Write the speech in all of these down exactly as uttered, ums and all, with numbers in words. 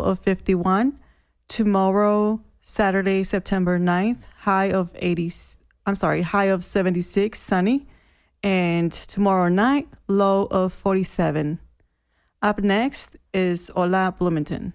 low of fifty-one. Tomorrow, Saturday, September ninth, high of eighty. I'm sorry, high of seventy-six, sunny. And tomorrow night, low of forty-seven. Up next is Hola Bloomington.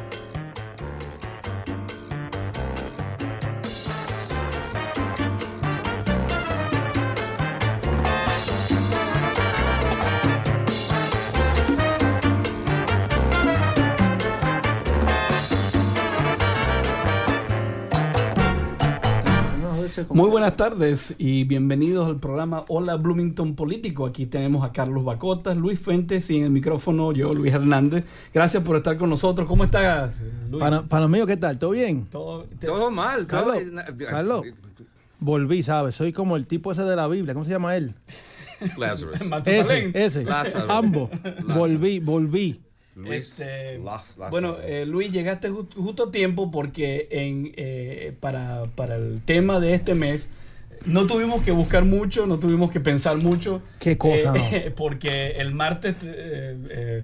Muy buenas tardes y bienvenidos al programa Hola Bloomington Político. Aquí tenemos a Carlos Bacotas, Luis Fuentes y en el micrófono yo, Luis Hernández. Gracias por estar con nosotros. ¿Cómo estás, Luis? Para, para mí, ¿qué tal? ¿Todo bien? Todo, te... todo mal. Todo... Carlos, Carlos, volví, ¿sabes? Soy como el tipo ese de la Biblia. ¿Cómo se llama él? Lázaro. ese, ese. Lázaro. Ambos. Lázaro. Volví, volví. Luis, este, las, las, bueno, eh, Luis, llegaste just, justo a tiempo porque en, eh, para, para el tema de este mes no tuvimos que buscar mucho, no tuvimos que pensar mucho. ¿Qué cosa? Eh, no. Porque el martes eh,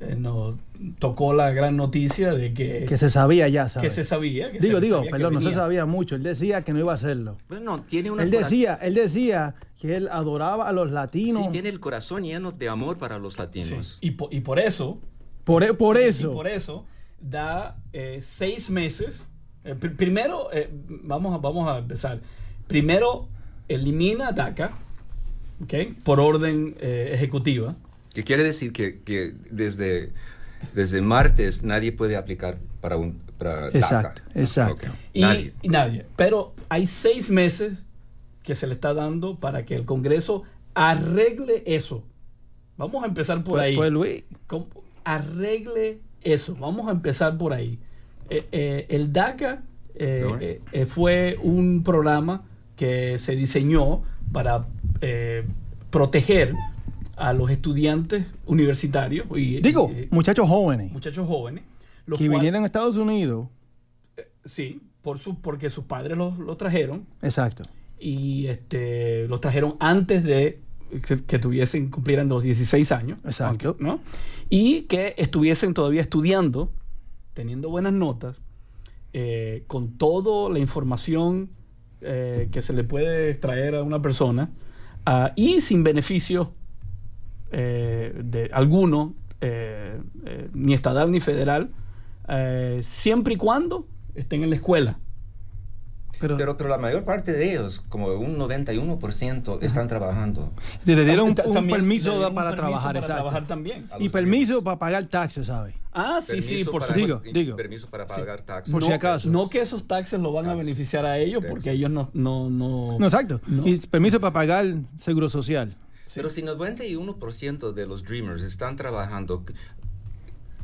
eh, nos tocó la gran noticia de que... Que se sabía ya, ¿sabes? Que se sabía. Que digo, se digo, sabía perdón, no se sabía mucho. Él decía que no iba a hacerlo. Bueno, tiene una... Él corazón. decía, él decía... que él adoraba a los latinos. Sí, tiene el corazón lleno de amor para los latinos. Sí. Y, po- y por eso... Por, por eso. Y por eso da eh, seis meses. Eh, pr- primero, eh, vamos, a, vamos a empezar. Primero, elimina DACA, ¿okay? Por orden eh, ejecutiva. ¿Qué quiere decir? Que, que desde, desde martes nadie puede aplicar para, un, para exacto, DACA. Exacto, okay. Y nadie. Y nadie. Pero hay seis meses que se le está dando para que el Congreso arregle eso. Vamos a empezar por pues, ahí. Pues, Luis. ¿Cómo? Arregle eso. Vamos a empezar por ahí. Eh, eh, el DACA eh, no, eh. Eh, fue un programa que se diseñó para eh, proteger a los estudiantes universitarios. Y, Digo, eh, muchachos jóvenes. Muchachos jóvenes. Los que cual, vinieron a Estados Unidos. Eh, sí, por su, porque sus padres los lo trajeron. Exacto. Y este, los trajeron antes de... Que, que tuviesen, cumplieran los dieciséis años. Exacto. ¿No? Y que estuviesen todavía estudiando, teniendo buenas notas, eh, con toda la información eh, que se le puede extraer a una persona uh, y sin beneficio eh, de alguno, eh, eh, ni estatal ni federal, eh, siempre y cuando estén en la escuela. Pero, pero pero la mayor parte de ellos, como un noventa y uno por ciento, están trabajando. Se le dieron un, un, un permiso dieron para, un para trabajar, para trabajar también. Y permiso clientes. Para pagar taxes, ¿sabes? Ah, sí, permiso sí, por para, digo, digo. Permiso para pagar sí. taxes. Por no, si acaso. No que esos taxes lo van taxes. a beneficiar a ellos, porque taxes. ellos no... No, no, no exacto. No. Y permiso para pagar seguro social. Sí. Pero si noventa y uno por ciento de los Dreamers están trabajando,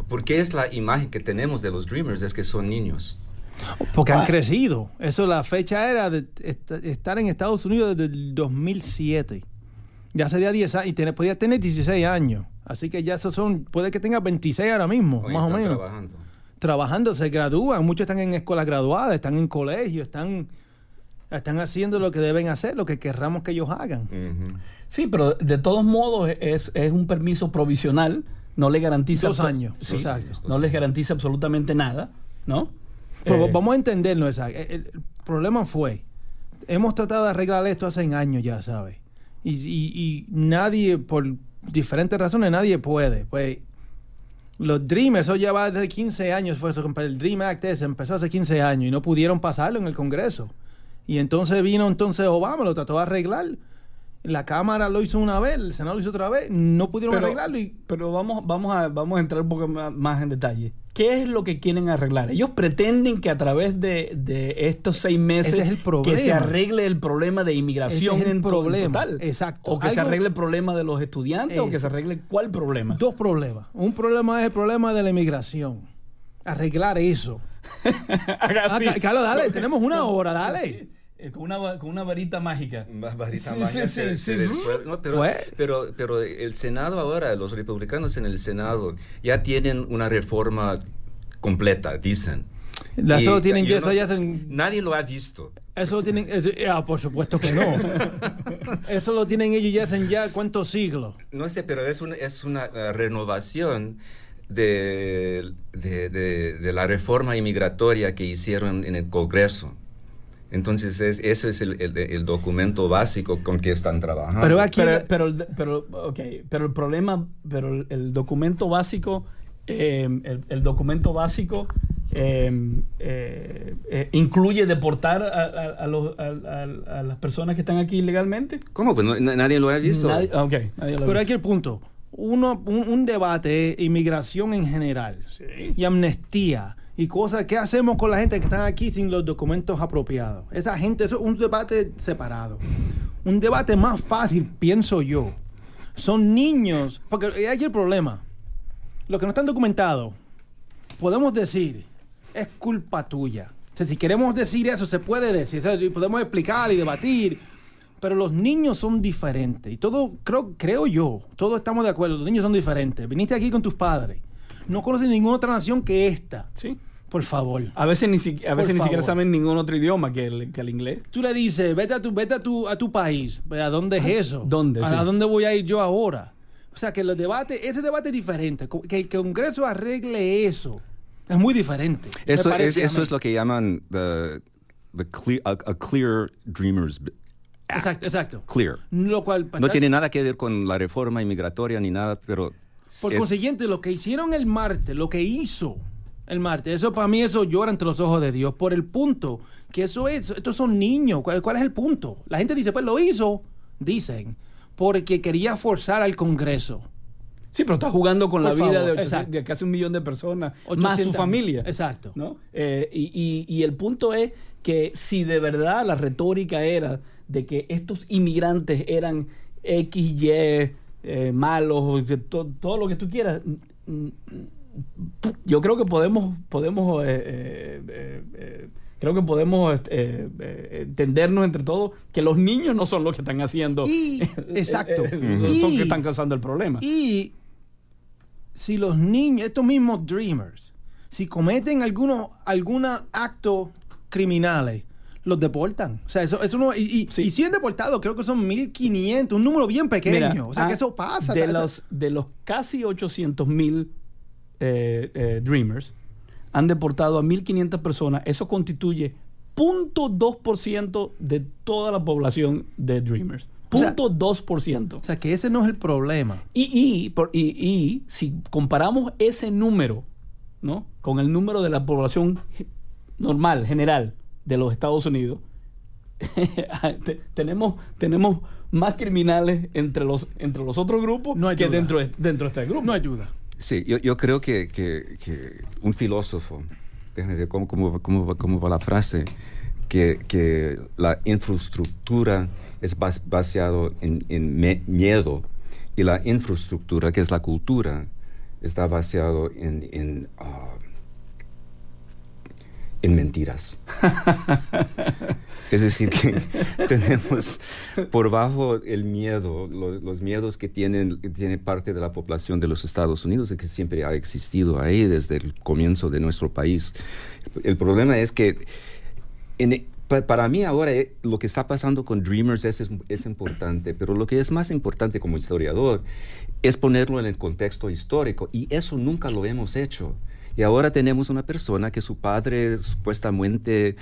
porque es la imagen que tenemos de los Dreamers, es que son niños. Porque han ah, crecido. Eso, la fecha era de estar en Estados Unidos desde el dos mil siete. Ya sería diez años y ten, podía tener dieciséis años. Así que ya esos son, puede que tenga veintiséis ahora mismo, más o menos. Trabajando. Trabajando, se gradúan. Muchos están en escuelas graduadas, están en colegios, están, están haciendo lo que deben hacer, lo que querramos que ellos hagan. Uh-huh. Sí, pero de todos modos es, es un permiso provisional. No le garantiza. Dos años. Abso- sí, exacto. Dos años. No les garantiza absolutamente nada, ¿no? Pero vamos a entenderlo, ¿sabes? El, el problema fue, hemos tratado de arreglar esto hace años ya, ¿sabes? Y, y, y nadie, por diferentes razones, nadie puede. Pues los Dreamers, eso ya va desde quince años, fue eso, el Dream Act ese empezó hace quince años y no pudieron pasarlo en el Congreso. Y entonces vino entonces Obama, lo trató de arreglar. La Cámara lo hizo una vez, el Senado lo hizo otra vez, no pudieron pero, arreglarlo. Y... Pero vamos, vamos, a, vamos a entrar un poco más en detalle. ¿Qué es lo que quieren arreglar? Ellos pretenden que a través de, de estos seis meses ese es el problema. Que se arregle el problema de inmigración ese es el problema. Total. Exacto. O que Algo... se arregle el problema de los estudiantes, Eso. o que se arregle ¿cuál problema? Dos problemas. Un problema es el problema de la inmigración. Arreglar eso. ah, Carlos, dale, tenemos una hora, dale. Con una, con una varita mágica. Varita sí, mágica. Sí, se, sí, se sí. No, pero, pero, pero el Senado ahora, los republicanos en el Senado, ya tienen una reforma completa, dicen. La solo tienen y, que eso no, ya se, nadie lo ha visto. Eso lo tienen. Eso, ah, por supuesto que no. Eso lo tienen ellos ya hacen ya cuántos siglos. No sé, pero es una, es una uh, renovación. De, de, de, de la reforma inmigratoria que hicieron en el Congreso. Entonces, es, eso es el, el, el documento básico con que están trabajando. Pero aquí, pero, pero, pero, okay, pero el problema, pero el, el documento básico, eh, el, el documento básico eh, eh, eh, incluye deportar a, a, a, los, a, a, a las personas que están aquí ilegalmente. ¿Cómo? Pues no, nadie lo ha visto. Nadie, okay, nadie lo pero ha visto. Aquí el punto. Uno, un, un debate, inmigración en general, sí. Y amnistía, y cosas, ¿qué hacemos con la gente que está aquí sin los documentos apropiados? Esa gente, eso es un debate separado. Un debate más fácil, pienso yo. Son niños, porque hay aquí el problema. Los que no están documentados, podemos decir, es culpa tuya. O sea, si queremos decir eso, se puede decir, o sea, podemos explicar y debatir. Pero los niños son diferentes. Y todo, creo, creo yo, todos estamos de acuerdo. Los niños son diferentes. Viniste aquí con tus padres. No conoces ninguna otra nación que esta. Sí. Por favor. A veces ni, si, a veces ni siquiera saben ningún otro idioma que el, que el inglés. Tú le dices, vete a tu, vete a tu, a tu país. ¿A dónde es eso? ¿Dónde? ¿A, sí. ¿A dónde voy a ir yo ahora? O sea, que los debates, ese debate es diferente. Que el Congreso arregle eso. Es muy diferente. Eso, es, eso es lo que llaman the, the clear, a, a clear dreamers Act. Exacto, exacto. Clear. Lo cual, no tiene nada que ver con la reforma inmigratoria ni nada, pero... Por es... consiguiente, lo que hicieron el martes, lo que hizo el martes, eso para mí, eso llora ante los ojos de Dios, por el punto, que eso es, estos son niños, ¿cuál, cuál es el punto? La gente dice, pues lo hizo, dicen, porque quería forzar al Congreso. Sí, pero está jugando con por la favor. Vida de, ocho, de casi un millón de personas, ochocientos más su familia. Exacto. ¿No? Eh, y, y, y el punto es que si de verdad la retórica era... de que estos inmigrantes eran X, Y, eh, malos, to, todo lo que tú quieras. Yo creo que podemos, podemos eh, eh, eh, eh, creo que podemos eh, eh, entendernos entre todos que los niños no son los que están haciendo... Y, exacto. Eh, eh, uh-huh. Son los que están causando el problema. Y si los niños, estos mismos dreamers, si cometen algunos algunos actos criminales, los deportan. O sea, eso, eso no... Y, y, sí. y si han deportado, creo que son mil quinientos, un número bien pequeño. Mira, o sea, ah, que eso pasa. De, los, de los casi ochocientos mil eh, eh, Dreamers, han deportado a mil quinientas personas. Eso constituye cero punto dos por ciento de toda la población de Dreamers. cero punto dos por ciento. O, o sea, que ese no es el problema. Y, y, por, y, y si comparamos ese número, ¿no? Con el número de la población normal, general, de los Estados Unidos, tenemos, tenemos más criminales entre los, entre los otros grupos no que dentro de, dentro de este grupo. No ayuda. Sí, yo, yo creo que, que, que un filósofo, déjenme ver cómo, cómo, cómo, cómo va la frase, que, que la infraestructura es bas, baseado en, en me, miedo y la infraestructura, que es la cultura, está baseado en... en uh, en mentiras. Es decir, que tenemos por bajo el miedo, lo, los miedos que tienen, que tiene parte de la población de los Estados Unidos, que siempre ha existido ahí desde el comienzo de nuestro país. El problema es que en, para mí ahora lo que está pasando con Dreamers es, es, es importante, pero lo que es más importante como historiador es ponerlo en el contexto histórico, y eso nunca lo hemos hecho. Y ahora tenemos una persona que su padre supuestamente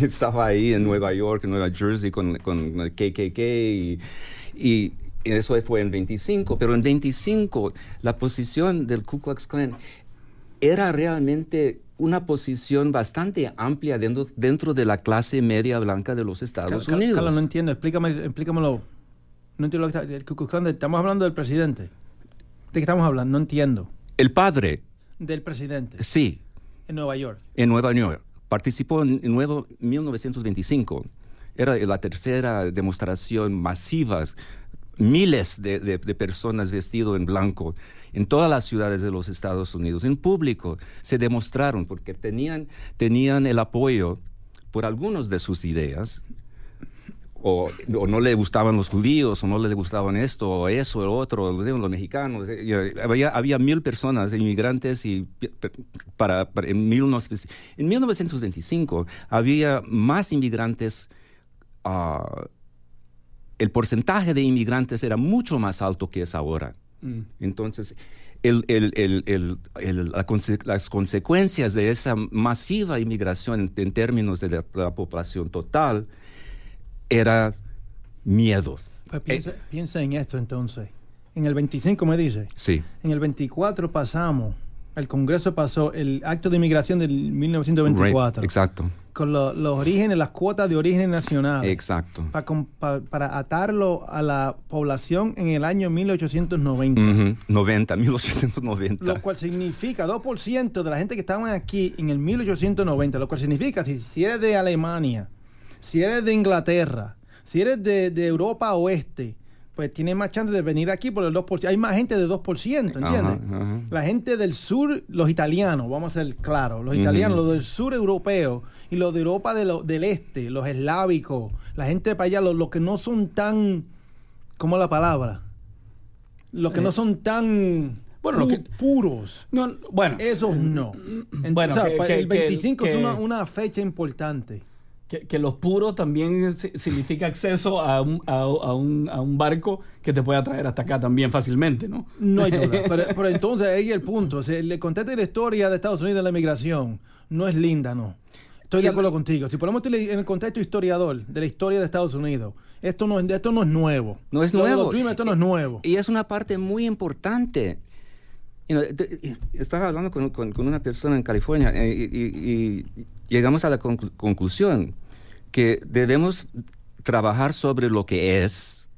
estaba ahí en Nueva York, en Nueva Jersey, con, con el K K K, y, y eso fue en veinticinco. Pero en veinticinco, la posición del Ku Klux Klan era realmente una posición bastante amplia dentro, dentro de la clase media blanca de los Estados Cal, Unidos. Carlos, no entiendo, explícame, explícamelo. No entiendo lo que está, el Ku Klux Klan, estamos hablando del presidente. ¿De qué estamos hablando? No entiendo. El padre. Del presidente. Sí. En Nueva York. En Nueva York. Participó en, en nuevo, mil novecientos veinticinco. Era la tercera demostración masiva. Miles de, de, de personas vestidas en blanco en todas las ciudades de los Estados Unidos, en público, se demostraron porque tenían, tenían el apoyo por algunas de sus ideas, o, o no le gustaban los judíos, o no le gustaban esto, o eso, o otro, los mexicanos. Había, había mil personas, inmigrantes, y para, para, en, en mil novecientos veinticinco había más inmigrantes. Uh, el porcentaje de inmigrantes era mucho más alto que es ahora. Mm. Entonces, el, el, el, el, el, la conse- las consecuencias de esa masiva inmigración en, en términos de la, la población total era miedo. Pues piensa, eh, piensa en esto entonces. En el veinticinco me dice. Sí. En el veinticuatro pasamos, el Congreso pasó el acto de inmigración del mil novecientos veinticuatro. Right. Exacto. Con lo, los orígenes, las cuotas de origen nacional. Exacto. Pa, pa, para atarlo a la población en el año mil ochocientos noventa. Uh-huh. noventa, mil ochocientos noventa. Lo cual significa dos por ciento de la gente que estaban aquí en el mil ochocientos noventa. Lo cual significa, si, si eres de Alemania, si eres de Inglaterra, si eres de, de Europa Oeste, pues tiene más chance de venir aquí por el dos por ciento. Hay más gente de dos por ciento, ¿entiendes? Uh-huh, uh-huh. La gente del sur, los italianos, vamos a ser claros, los italianos, uh-huh. los del sur europeo y los de Europa de lo, del este, los eslávicos, la gente para allá, los, los que no son tan, ¿cómo la palabra? Los que eh. no son tan... Bueno, Pu- que, puros. No, bueno. Esos no. Entonces, bueno, que, o sea, que, el veinticinco que, es una, una fecha importante. Que, que los puros también significa acceso a un, a, a, un, a un barco que te pueda traer hasta acá también fácilmente, ¿no? No hay duda. pero, pero entonces ahí el punto. Si le contaste la historia de Estados Unidos de la migración, no es linda, ¿no? Estoy de acuerdo contigo. Si ponemos en el contexto historiador de la historia de Estados Unidos, esto no, esto no es nuevo. No es nuevo. Dream, esto no es nuevo. Y es una parte muy importante. You know, de, estaba hablando con, con, con una persona en California eh, y, y llegamos a la conclu- conclusión que debemos trabajar sobre lo que es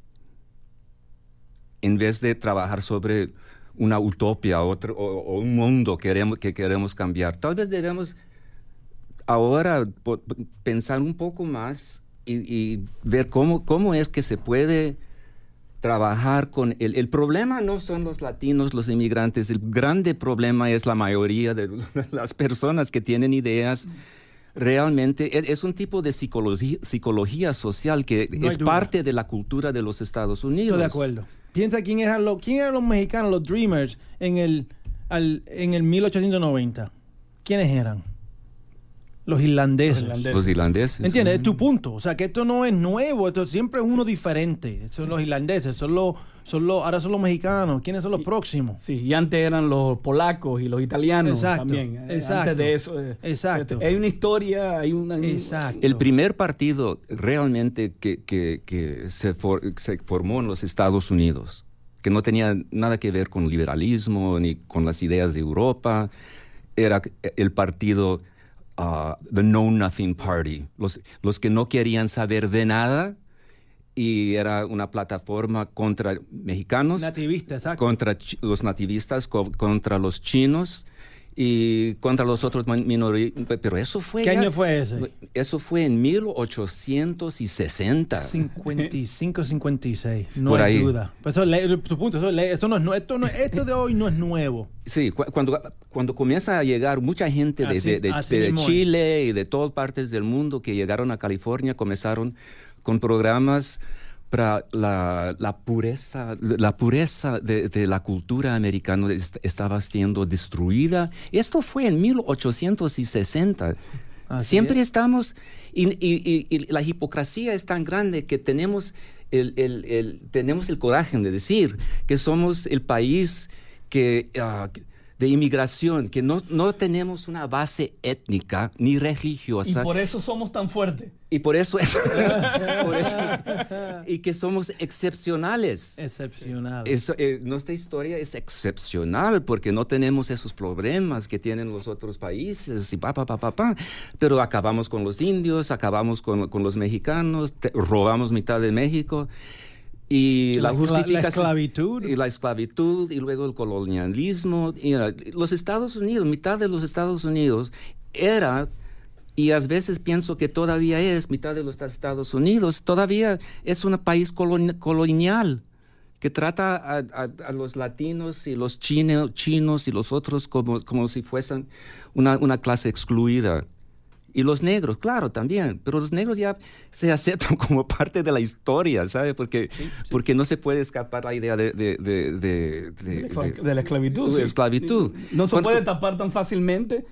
en vez de trabajar sobre una utopía otro, o, o un mundo que queremos, que queremos cambiar. Tal vez debemos ahora po- pensar un poco más y, y ver cómo, cómo es que se puede... trabajar con el, el problema no son los latinos, los inmigrantes. El grande problema es la mayoría de las personas que tienen ideas. Realmente es, es un tipo de psicología, psicología social que no es duda. Parte de la cultura de los Estados Unidos. Estoy de acuerdo. Piensa quién eran los, quién eran los mexicanos, los Dreamers, en el, al, en el mil ochocientos noventa. ¿Quiénes eran? Los irlandeses. Los irlandeses. Los irlandeses. ¿Entiendes? Mm. Es tu punto. O sea, que esto no es nuevo. Esto siempre es uno diferente. Son sí. los irlandeses. Son los, son los... Ahora son los mexicanos. ¿Quiénes son los y, próximos? Sí. Y antes eran los polacos y los italianos. Exacto. También. Exacto. Antes de eso. Eh, Exacto. Hay una historia, hay una... Exacto. El primer partido realmente que, que, que se, for, se formó en los Estados Unidos, que no tenía nada que ver con liberalismo ni con las ideas de Europa, era el partido... Uh, the Know Nothing Party, los, los que no querían saber de nada, y era una plataforma contra mexicanos, nativistas, contra chi- los nativistas, co- contra los chinos y contra los otros minorías. Pero eso fue... ¿Qué ya, año fue ese? Eso fue en mil ochocientos sesenta. cincuenta y cinco, cincuenta y seis. No por hay ahí. Duda. Pues eso, le, tu punto, eso, le, eso no es, esto, no, esto de hoy no es nuevo. Sí, cu- cuando... Cuando comienza a llegar mucha gente de, así, de, de, así de Chile y de todas partes del mundo que llegaron a California, comenzaron con programas para la, la pureza, la pureza de, de la cultura americana estaba siendo destruida. Esto fue en mil ochocientos sesenta. Así siempre es. Estamos, y, y, y, y la hipocresía es tan grande que tenemos el, el, el, tenemos el coraje de decir que somos el país que... Uh, de inmigración, que no, no tenemos una base étnica ni religiosa. Y por eso somos tan fuertes. Y por eso es, por eso es, y que somos excepcionales. Excepcionales. Eso, eh, nuestra historia es excepcional porque no tenemos esos problemas que tienen los otros países y pa, pa, pa, pa, pa. Pero acabamos con los indios, acabamos con, con los mexicanos, te, robamos mitad de México. Y la, la justificación, la esclavitud. Y la esclavitud, y luego el colonialismo. Y los Estados Unidos, mitad de los Estados Unidos era, y a veces pienso que todavía es, mitad de los Estados Unidos, todavía es un país colonial que trata a, a, a los latinos y los chino, chinos y los otros como, como si fuesen una, una clase excluida. Y los negros, claro, también. Pero los negros ya se aceptan como parte de la historia, ¿sabe? Porque, sí, sí. porque no se puede escapar la idea de... De, de, de, de, de, de la esclavitud. De, de esclavitud. No se Cuando, puede tapar tan fácilmente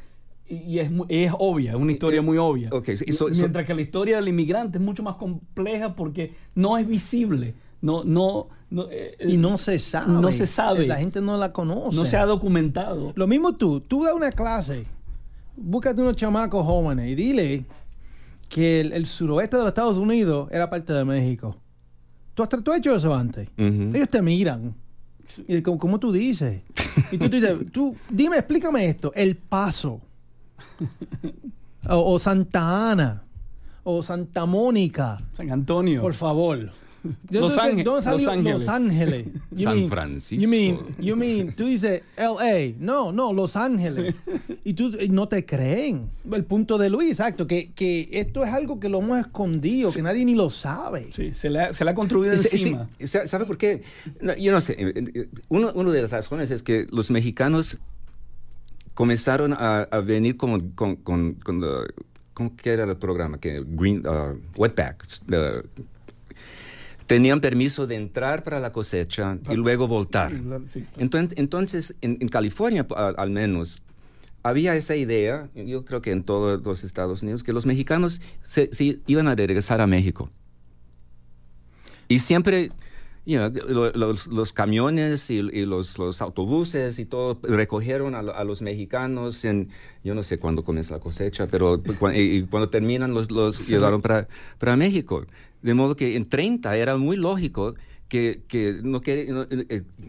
y es, es obvia, es una historia eh, muy obvia. Okay. So, so, Mientras so, que la historia del inmigrante es mucho más compleja porque no es visible. No, no... No, eh, y no se sabe. No se sabe. La gente no la conoce. No se ha documentado. Lo mismo tú. Tú das una clase... Búscate unos chamacos jóvenes y dile que el, el suroeste de los Estados Unidos era parte de México. ¿Tú has, tú has hecho eso antes? Uh-huh. Ellos te miran. Y como, como tú dices. Y tú, tú dices, tú, dime, explícame esto. El Paso. o, o Santa Ana. O Santa Mónica. San Antonio. Por favor. Los, Ángel, Los Ángeles. Los Ángeles. You San mean, Francisco. You mean, you mean, tú dices L A. No, no, Los Ángeles. Y tú y no te creen. El punto de Luis, exacto, que, que esto es algo que lo hemos escondido, que nadie ni lo sabe. Sí, se la se la ha construido encima. Sí, sí, ¿sabe por qué? No, yo no sé. Uno, uno de las razones es que los mexicanos comenzaron a, a venir con... con, con, con uh, ¿Cómo que era el programa? Que Green, uh, Wetback. Uh, Tenían permiso de entrar para la cosecha y luego voltar. Entonces, entonces en, en California, al menos, había esa idea, yo creo que en todos los Estados Unidos, que los mexicanos se, se iban a regresar a México. Y siempre... You know, los, los camiones y, y los, los autobuses y todo recogieron a, a los mexicanos en, yo no sé cuándo comienza la cosecha, pero cuando, y, y cuando terminan los, los sí. llevaron para, para México. De modo que en treinta era muy lógico que, que, no, que no,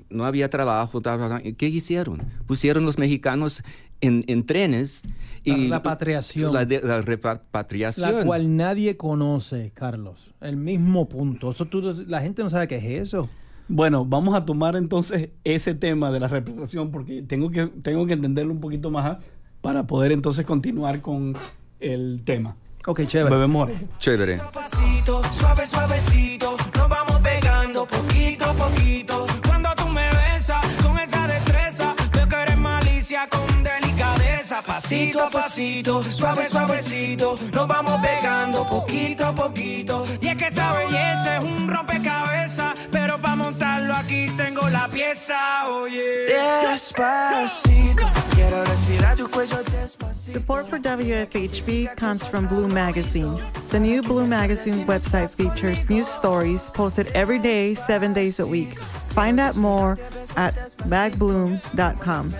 no había trabajo. ¿Qué hicieron? Pusieron los mexicanos en, en trenes. Y la repatriación. La, de, la repatriación. La cual nadie conoce, Carlos. El mismo punto. Eso tú, la gente no sabe qué es eso. Bueno, vamos a tomar entonces ese tema de la repatriación porque tengo que, tengo que entenderlo un poquito más para poder entonces continuar con el tema. Ok, chévere. Bebemos ahora. Chévere. Pasito, suave, suavecito. Nos vamos pegando poquito a poquito. Cuando tú me besas con esa destreza, veo que eres malicia con delicadeza. Pasito a pasito, suave, suavecito. Nos vamos pegando poquito a poquito. Y es que esa belleza es un rompecabezas, pero para montarlo aquí tengo la pieza. Oye, oh yeah. Despacito. Quiero respirar tu cuello despacito. Support for W F H B comes from Bloom Magazine. The new Bloom Magazine website features news stories posted every day, seven days a week. Find out more at bagbloom dot com.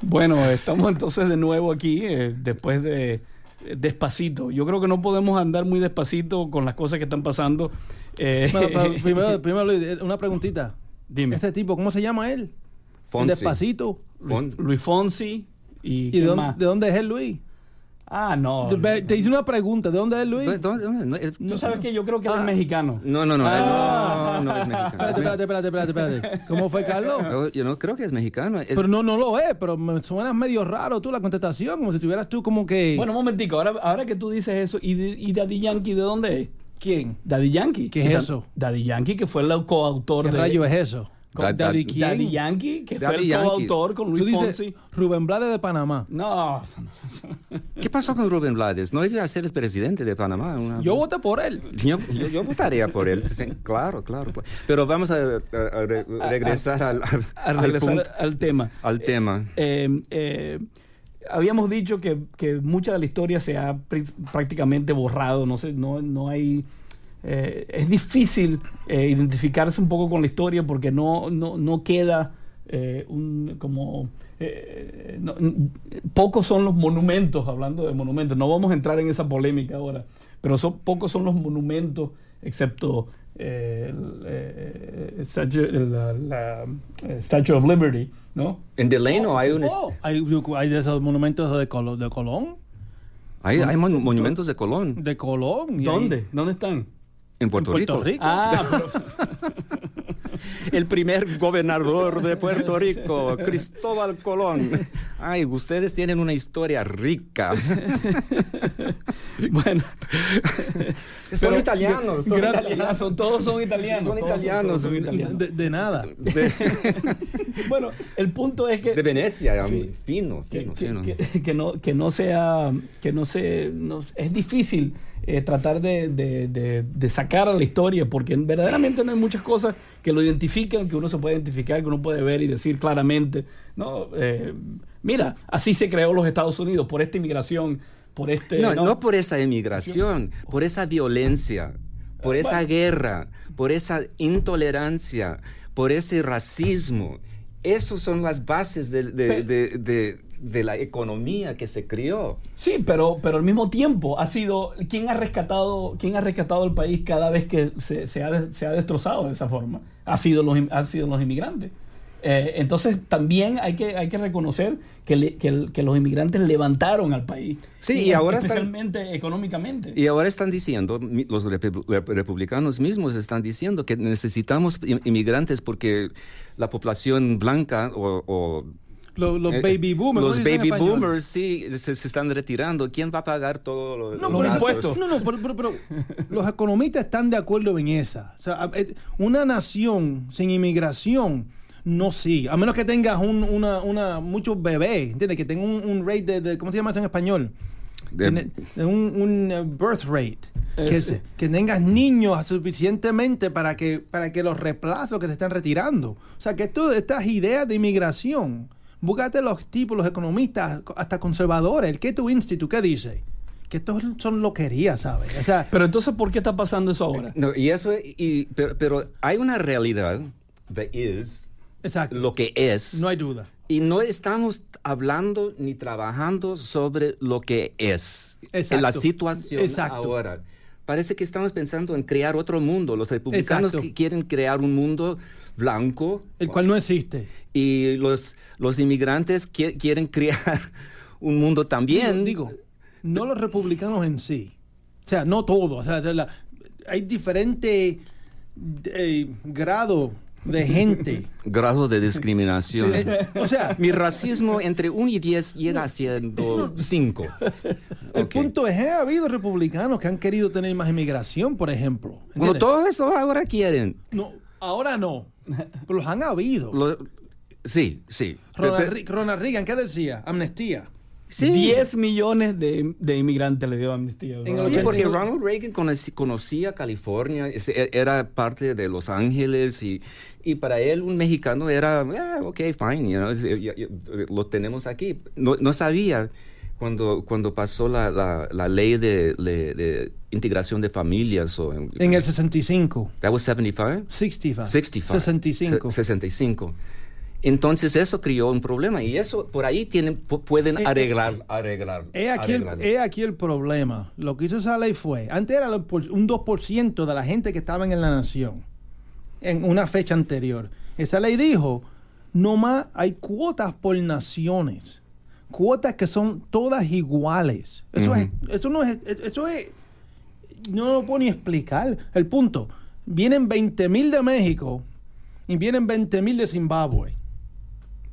Bueno, estamos entonces de nuevo aquí eh, después de eh, Despacito. Yo creo que no podemos andar muy despacito con las cosas que están pasando. Eh, bueno, pero primero, primero Luis, una preguntita. Dime. Este tipo, ¿cómo se llama él? Fonsi. Despacito. Luis, Luis Fonsi. ¿Y, ¿Y de, dónde, de dónde es él, Luis? Ah, no. Te, te hice una pregunta. ¿De dónde es Luis? ¿Dónde, dónde, no, es, no, ¿Tú sabes que yo creo que ah, él es mexicano? No, no, no. Ah. No, no, no es mexicano. Espérate, espérate, espérate, espérate. ¿Cómo fue, Carlos? No, yo no creo que es mexicano. Es... Pero no, no lo es. Pero me suenas medio raro tú la contestación. Como si tuvieras tú como que... Bueno, un momentico. Ahora, ahora que tú dices eso. ¿Y, y Daddy Yankee de dónde es? ¿Quién? Daddy Yankee. ¿Qué es eso? Daddy Yankee, que fue el coautor de... ¿Qué rayo es eso? Con da, Daddy, da, Daddy Yankee, que Daddy fue el Yankee. coautor con Luis Fonsi. Rubén Blades de Panamá. No. ¿Qué pasó con Rubén Blades? No iba a ser el presidente de Panamá. Una... Yo voté por él. Yo, yo, yo votaría por él. Sí, claro, claro, claro. Pero vamos a, a, a re, regresar a, a, al, al, a regresar al, punto, al tema. Al tema. Eh, eh, eh, habíamos dicho que, que mucha de la historia se ha pr- prácticamente borrado. No sé, no, no hay... Eh, es difícil eh, identificarse un poco con la historia porque no, no, no queda eh, un como eh, no, pocos son los monumentos, hablando de monumentos, no vamos a entrar en esa polémica ahora, pero son, pocos son los monumentos, excepto eh, el, eh, Statue, la, la eh, Statue of Liberty, ¿no? En Delano oh, hay un... Oh, hay, hay de esos monumentos de Colón. De Colón. Hay, hay mon- monumentos de Colón. ¿De Colón? ¿Dónde? Ahí? ¿Dónde están? En Puerto, ¿En Puerto Rico? Rico. Ah, pero... El primer gobernador de Puerto Rico, Cristóbal Colón. Ay, ustedes tienen una historia rica. Bueno. Son italianos, son gracias, italianos. Son, todos son italianos. Son todos italianos. Son, son italianos. De, de nada. De... Bueno, el punto es que... De Venecia, sí, fino, fino, que, fino. Que, que, que, no, que no sea... que no se... No, es difícil... Eh, tratar de, de, de, de sacar a la historia, porque verdaderamente no hay muchas cosas que lo identifican, que uno se puede identificar, que uno puede ver y decir claramente, no, eh, mira, así se creó los Estados Unidos, por esta inmigración, por este... No, no, no por esa inmigración, por esa violencia, por esa bueno. guerra, por esa intolerancia, por ese racismo. Esas son las bases de... de, de, de de la economía que se creó. Sí, pero, pero al mismo tiempo ha sido ¿quién ha rescatado, quién ha rescatado el país cada vez que se, se, ha, se ha destrozado de esa forma? Ha sido los, ha sido los inmigrantes. Eh, entonces también hay que, hay que reconocer que, le, que, que los inmigrantes levantaron al país. Sí, y, y ahora especialmente están, económicamente. Y ahora están diciendo, los republicanos mismos están diciendo que necesitamos inmigrantes porque la población blanca o, o Los, los baby boomers. Los baby boomers, sí, se, se están retirando. ¿Quién va a pagar todos los no, los por impuestos? No, no, pero, pero, pero los economistas están de acuerdo en esa. O sea, una nación sin inmigración no sigue. A menos que tengas un, una, una, muchos bebés, ¿entiendes? Que tenga un, un rate de, de... ¿Cómo se llama eso en español? De, un, un birth rate. Que, que tengas niños suficientemente para que, para que los reemplazos que se están retirando. O sea, que esto, estas ideas de inmigración... Búscate los tipos, los economistas, hasta conservadores. El Cato Institute, ¿qué dice? Que estos son loquerías, ¿sabes? O sea, pero entonces, ¿por qué está pasando eso ahora? No, y eso, y, pero, pero hay una realidad de is, exacto, lo que es. No hay duda. Y no estamos hablando ni trabajando sobre lo que es. Exacto. La situación exacto. ahora. Parece que estamos pensando en crear otro mundo. Los republicanos exacto. quieren crear un mundo... blanco. El cual no existe. Y los, los inmigrantes qui- quieren crear un mundo también. Digo, no los republicanos en sí. O sea, no todos. O sea, la, hay diferente eh, grado de gente. Grado de discriminación. Sí, o sea, mi racismo entre uno y diez llega a ciento cinco. El okay. punto es que ha habido republicanos que han querido tener más inmigración, por ejemplo. Bueno, todo eso ahora quieren. No, ahora no. Pero los han habido. Lo, sí, sí. Ronald, Re- Ronald Reagan, ¿qué decía? Amnistía. Sí. diez millones de, de inmigrantes le dio amnistía. Sí, porque Ronald Reagan conoc- conocía California, era parte de Los Ángeles y, y para él un mexicano era, eh, ok, fine, you know, lo tenemos aquí. No, no sabía cuando, cuando pasó la, la, la ley de, de, de integración de familias. O en, en el sesenta y cinco. That was seventy-five? sixty-five. sixty-five. sesenta y cinco. sesenta y cinco. Entonces eso creó un problema y eso por ahí tienen, pueden arreglar. arreglar, he, aquí el, he aquí el problema. Lo que hizo esa ley fue, antes era un dos por ciento de la gente que estaba en la nación, en una fecha anterior. Esa ley dijo, no más hay cuotas por naciones. Cuotas que son todas iguales. Eso, uh-huh. es, eso no es... Eso es... No lo puedo ni explicar. El punto. Vienen veinte mil de México y vienen veinte mil de Zimbabue.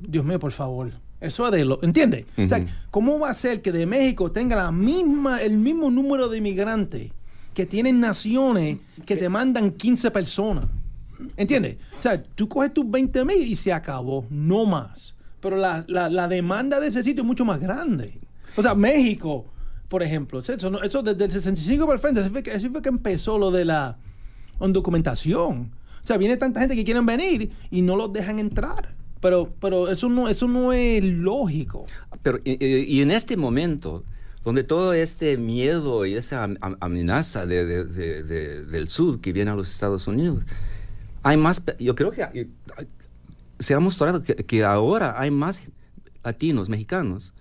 Dios mío, por favor. Eso es de lo... ¿Entiendes? Uh-huh. O sea, ¿cómo va a ser que de México tenga la misma, el mismo número de inmigrantes que tienen naciones que te mandan quince personas? ¿Entiendes? O sea, tú coges tus veinte mil y se acabó, no más. Pero la, la, la demanda de ese sitio es mucho más grande. O sea, México, por ejemplo, eso, eso desde el sesenta y cinco para el frente, eso fue, que, eso fue que empezó lo de la documentación. O sea, viene tanta gente que quieren venir y no los dejan entrar. Pero, pero eso no, eso no es lógico. Pero, y, y en este momento, donde todo este miedo y esa amenaza de, de, de, de, del sur que viene a los Estados Unidos, hay más, yo creo que se ha mostrado que, que ahora hay más latinos, mexicanos,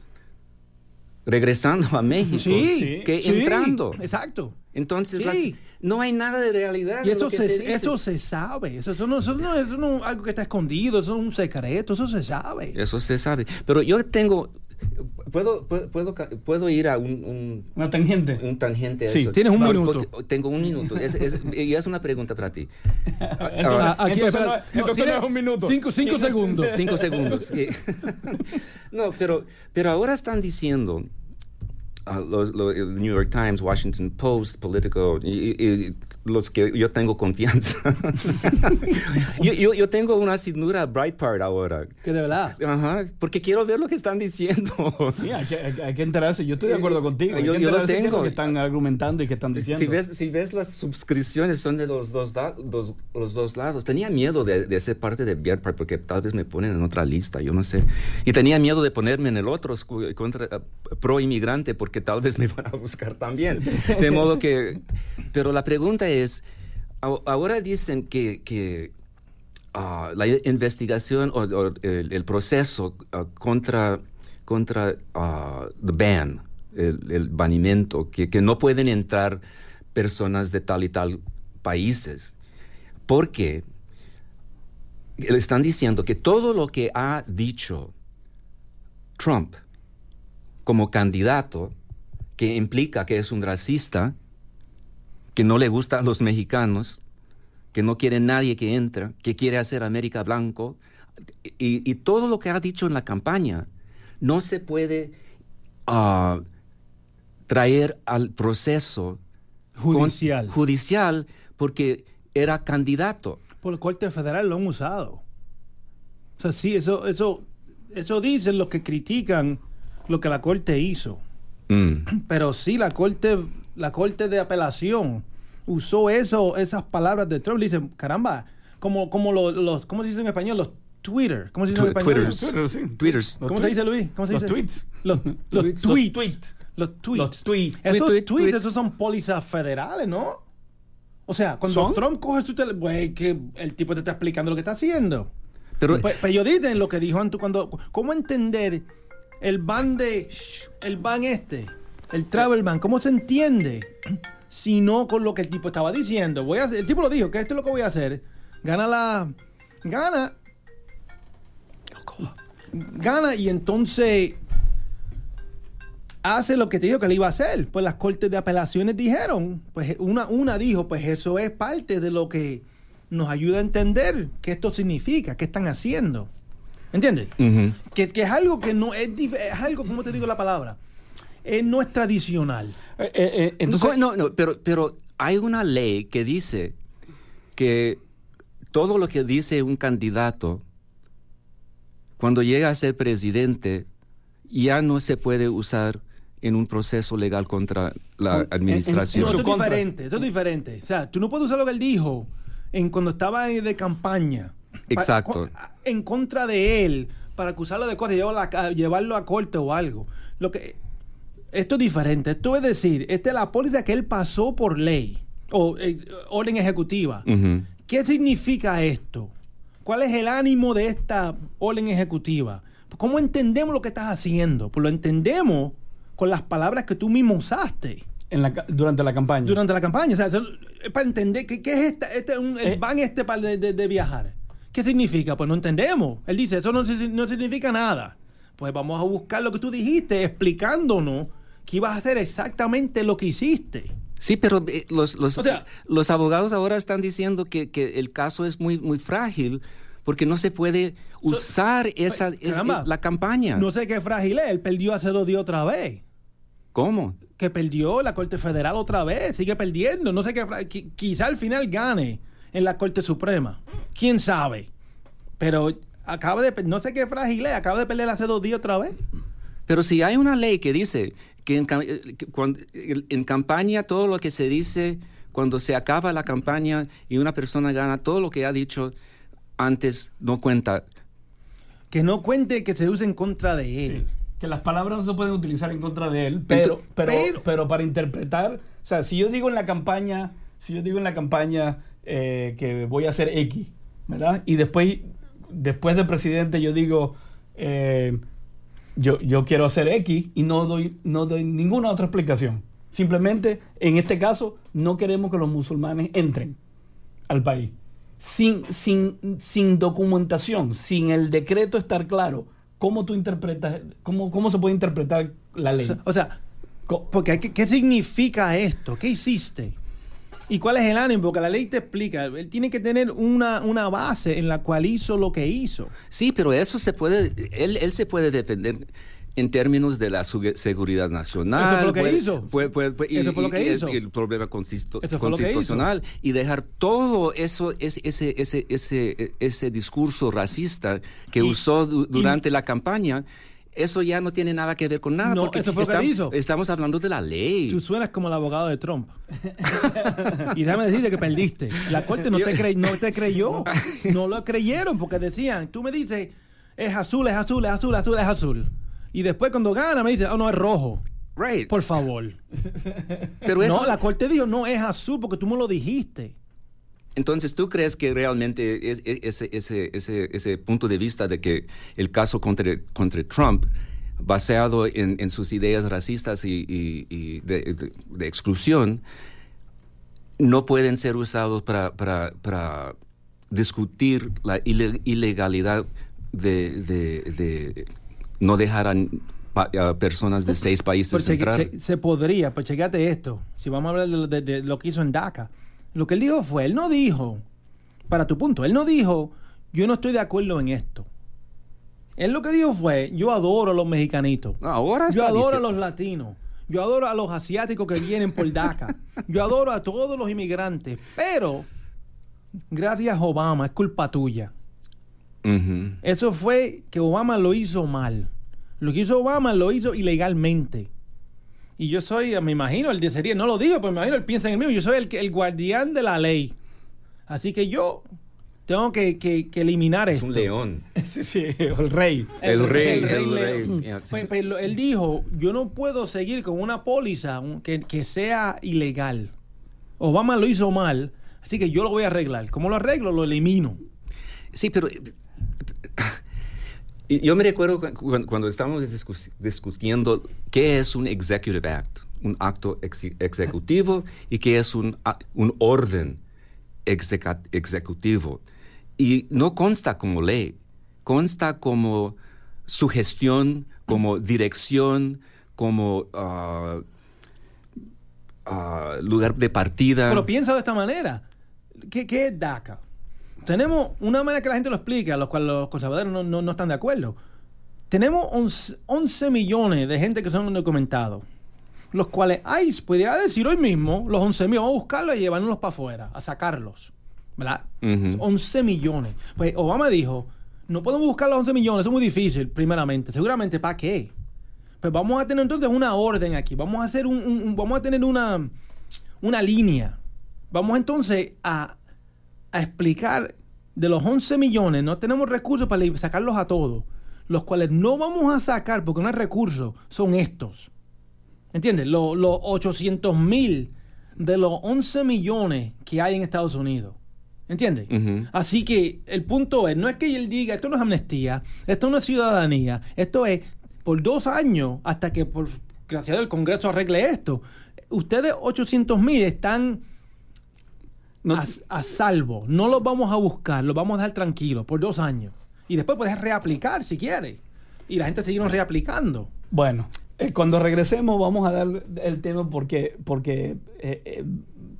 regresando a México sí, que sí, entrando. Exacto. Entonces, sí. las, no hay nada de realidad. Y eso, se, se eso se sabe. Eso, eso, no, eso, no, eso no es algo que está escondido, eso es un secreto, eso se sabe. Eso se sabe. Pero yo tengo... ¿Puedo, puedo, puedo, puedo ir a un... un una tangente. Un tangente. A sí, eso. Tienes un claro, minuto. Tengo un minuto. Es, es, y es una pregunta para ti. Entonces, ahora, aquí, entonces, no, entonces no es un minuto. Cinco, cinco segundos. Cinco segundos. No, pero, pero ahora están diciendo... Uh, los, los, el New York Times, Washington Post, Politico, y, y, y los que yo tengo confianza. yo, yo, yo tengo una asignatura a Breitbart ahora. Que de verdad. Ajá, porque quiero ver lo que están diciendo. Sí, hay que, hay, hay que enterarse. Yo estoy de acuerdo contigo. Yo, yo lo tengo. Que están argumentando y que están diciendo. Si ves, si ves las suscripciones son de los dos, da, los, los dos lados. Tenía miedo de, de ser parte de Breitbart porque tal vez me ponen en otra lista, yo no sé. Y tenía miedo de ponerme en el otro contra, pro inmigrante porque que tal vez me van a buscar también. De modo que... Pero la pregunta es, ahora dicen que, que uh, la investigación o, o el, el proceso uh, contra, contra uh, the ban, el, el banimiento, que, que no pueden entrar personas de tal y tal países, porque le están diciendo que todo lo que ha dicho Trump como candidato, que implica que es un racista, que no le gusta a los mexicanos, que no quiere nadie que entra, que quiere hacer América blanco, y, y todo lo que ha dicho en la campaña no se puede uh, traer al proceso judicial. Con, judicial porque era candidato. Por el Corte Federal lo han usado. O sea, sí, eso, eso, eso dicen los que critican lo que la corte hizo. Mm. Pero sí, la corte la corte de apelación usó eso, esas palabras de Trump. Le dicen, caramba, como como los, los ¿cómo se dice en español? Los Twitter. ¿Cómo se dice en español? Twitters. Twitter, sí. Twitters. ¿Cómo se dice, Luis? ¿Cómo se dice? Los tweets. Los, los tweets. Tweets. Tweets. Los tweets. Los tweets. Esos tweets, tweet. Esos son pólizas federales, ¿no? O sea, cuando ¿Son? Trump coge su teléfono, güey, que el tipo te está explicando lo que está haciendo. Pero, pero, pero yo dicen lo que dijo Antu cuando... ¿Cómo entender... El ban de... El ban este. El travel ban. ¿Cómo se entiende? Si no con lo que el tipo estaba diciendo. Voy a, el tipo lo dijo, que esto es lo que voy a hacer. Gana la... Gana. Gana y entonces... Hace lo que te dijo que le iba a hacer. Pues las cortes de apelaciones dijeron... Pues una, una dijo, pues eso es parte de lo que nos ayuda a entender qué esto significa, qué están haciendo. ¿Entiendes? Uh-huh. Que, que es algo que no es, dif- es algo, ¿cómo te digo la palabra? Eh, no es tradicional. Eh, eh, entonces, no, no, pero, pero hay una ley que dice que todo lo que dice un candidato cuando llega a ser presidente ya no se puede usar en un proceso legal contra la administración. En, en, en no, eso es diferente, eso es diferente. O sea, tú no puedes usar lo que él dijo en cuando estaba de campaña. Exacto. Para, en contra de él, para acusarlo de cosas, llevarlo a, llevarlo a corte o algo. Lo que, esto es diferente. Esto es decir, esta es la póliza que él pasó por ley o eh, orden ejecutiva. Uh-huh. ¿Qué significa esto? ¿Cuál es el ánimo de esta orden ejecutiva? ¿Cómo entendemos lo que estás haciendo? Pues lo entendemos con las palabras que tú mismo usaste. En la, durante la campaña. Durante la campaña. O sea, es para entender qué es esta, este, un, el eh. van este para de, de, de viajar. ¿Qué significa? Pues no entendemos. Él dice, eso no, no significa nada. Pues vamos a buscar lo que tú dijiste, explicándonos que ibas a hacer exactamente lo que hiciste. Sí, pero eh, los, los, o sea, los abogados ahora están diciendo que, que el caso es muy, muy frágil porque no se puede usar so, esa, pues, es, caramba, la campaña. No sé qué frágil es. Él perdió hace dos días otra vez. ¿Cómo? Que perdió la Corte Federal otra vez. Sigue perdiendo. No sé qué frágil. Quizá al final gane. en la Corte Suprema. ¿Quién sabe? Pero acaba de... No sé qué frágil es. Acaba de perder hace dos días otra vez. Pero si hay una ley que dice que en, que cuando, en campaña todo lo que se dice, cuando se acaba la campaña y una persona gana, todo lo que ha dicho antes no cuenta. Que no cuente que se use en contra de él. Sí. Que las palabras no se pueden utilizar en contra de él, pero, Entonces, pero, pero, pero para interpretar... O sea, si yo digo en la campaña, si yo digo en la campaña eh, que voy a hacer X, ¿verdad? Y después, después del presidente yo digo... Eh, Yo, yo quiero hacer X y no doy, no doy ninguna otra explicación. Simplemente, en este caso, no queremos que los musulmanes entren al país. Sin, sin, sin documentación, sin el decreto estar claro, ¿cómo tú interpretas, cómo, cómo se puede interpretar la ley? O sea, o sea porque, ¿qué, ¿qué significa esto? ¿Qué hiciste? ¿Y cuál es el ánimo? Porque la ley te explica. Él tiene que tener una, una base en la cual hizo lo que hizo. Sí, pero eso se puede... Él, él se puede defender en términos de la seguridad nacional. Eso fue lo que puede, hizo. Puede, puede, puede, y, eso fue lo que y, hizo. Y el problema consisto, constitucional. Y dejar todo eso, ese, ese, ese, ese, ese discurso racista que y, usó du- durante y, la campaña... Eso ya no tiene nada que ver con nada. No, porque eso fue lo que hizo. Estamos hablando de la ley. Tú suenas como el abogado de Trump. Y déjame decirte que perdiste. La corte no te, cre- no te creyó. No lo creyeron porque decían, tú me dices, es azul, es azul, es azul, es azul, es azul. Y después cuando gana me dices, oh, no, es rojo. Right. Por favor. Pero eso... No, la corte dijo, no, es azul porque tú me lo dijiste. Entonces, ¿tú crees que realmente es, es, ese, ese, ese, ese punto de vista de que el caso contra, contra Trump, basado en, en sus ideas racistas y, y, y de, de, de exclusión, no pueden ser usados para, para, para discutir la ilegalidad de, de, de no dejar a, a personas de seis países entrar? Se, se podría, pues checate esto. Si vamos a hablar de, de, de lo que hizo en DACA. Lo que él dijo fue, él no dijo, para tu punto, él no dijo, yo no estoy de acuerdo en esto. Él lo que dijo fue, yo adoro a los mexicanitos. Ahora yo adoro diciendo... a los latinos. Yo adoro a los asiáticos que vienen por DACA. Yo adoro a todos los inmigrantes. Pero, gracias Obama, es culpa tuya. Uh-huh. Eso fue que Obama lo hizo mal. Lo que hizo Obama lo hizo ilegalmente. Y yo soy, me imagino, el de sería, no lo digo, pero me imagino, él piensa en el mismo. Yo soy el, el guardián de la ley. Así que yo tengo que, que, que eliminar es esto. Es un león. Sí, sí, el rey. El, el rey, el rey. El rey, el rey. Pues, pero él dijo, yo no puedo seguir con una póliza que, que sea ilegal. Obama lo hizo mal, así que yo lo voy a arreglar. ¿Cómo lo arreglo? Lo elimino. Sí, pero... Yo me recuerdo cuando, cuando estábamos discu- discutiendo qué es un executive act, un acto ex- ejecutivo, y qué es un, un orden execa- ejecutivo. Y no consta como ley, consta como sugestión, como dirección, como uh, uh, lugar de partida. Pero piensa de esta manera. ¿Qué, qué es DACA? Tenemos una manera que la gente lo explica, los cuales los conservadores no, no, no están de acuerdo. Tenemos once millones de gente que son indocumentados, los cuales ICE pudiera decir hoy mismo, los once millones, vamos a buscarlos y llevarlos para afuera, a sacarlos, ¿verdad? Uh-huh. once millones. Pues Obama dijo, no podemos buscar los once millones, eso es muy difícil, primeramente. Seguramente, ¿para qué? Pues vamos a tener entonces una orden aquí, vamos a hacer un, un, un vamos a tener una, una línea. Vamos entonces a... a explicar de los once millones, no tenemos recursos para sacarlos a todos, los cuales no vamos a sacar porque no hay recursos, son estos. ¿Entiendes? Los, los ochocientos mil de los once millones que hay en Estados Unidos. ¿Entiendes? Uh-huh. Así que el punto es, no es que él diga, esto no es amnistía, esto no es ciudadanía, esto es por dos años hasta que, por gracias al Congreso, arregle esto. Ustedes ochocientos mil están... No, a, a salvo, no los vamos a buscar, los vamos a dejar tranquilos por dos años. Y después puedes reaplicar si quieres. Y la gente siguieron reaplicando. Bueno, eh, cuando regresemos vamos a dar el tema porque, porque eh, eh,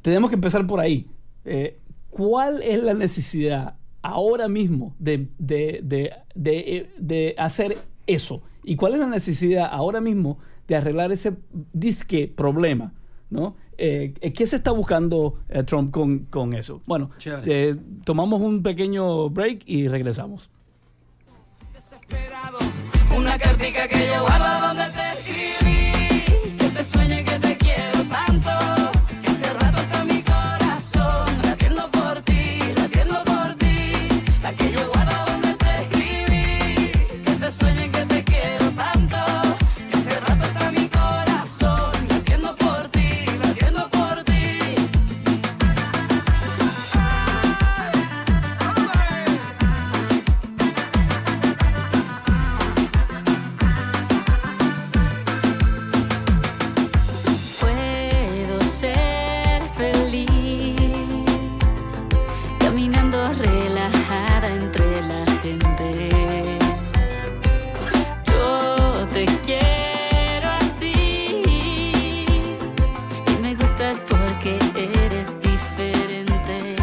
tenemos que empezar por ahí. Eh, ¿Cuál es la necesidad ahora mismo de, de, de, de, de hacer eso? ¿Y cuál es la necesidad ahora mismo de arreglar ese disque problema? ¿No? Eh, ¿Qué se está buscando eh, Trump con, con eso? Bueno, eh, tomamos un pequeño break y regresamos. Desesperado, una cartica que yo guardo donde te escribí, que te sueñe que te quiero tanto, que hace rato está mi corazón latiendo por ti, latiendo por ti, la que yo guardo donde te escribí, que te sueñe que te quiero tanto, que hace rato está mi corazón latiendo por ti, latiendo por ti. Puedo ser feliz caminando relajada entre la gente. Yo te quiero así y me gustas porque eres diferente.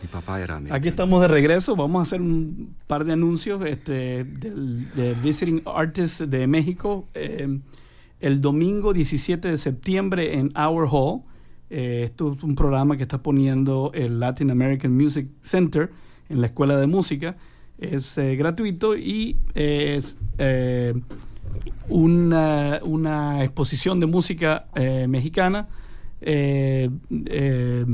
Mi papá era americano. Aquí estamos de regreso. Vamos a hacer un par de anuncios este, del, de Visiting Artists de México. Eh, el domingo diecisiete de septiembre en Auer Hall. Eh, esto es un programa que está poniendo el Latin American Music Center en la Escuela de Música. Es eh, gratuito y eh, es eh, una, una exposición de música eh, mexicana eh, eh,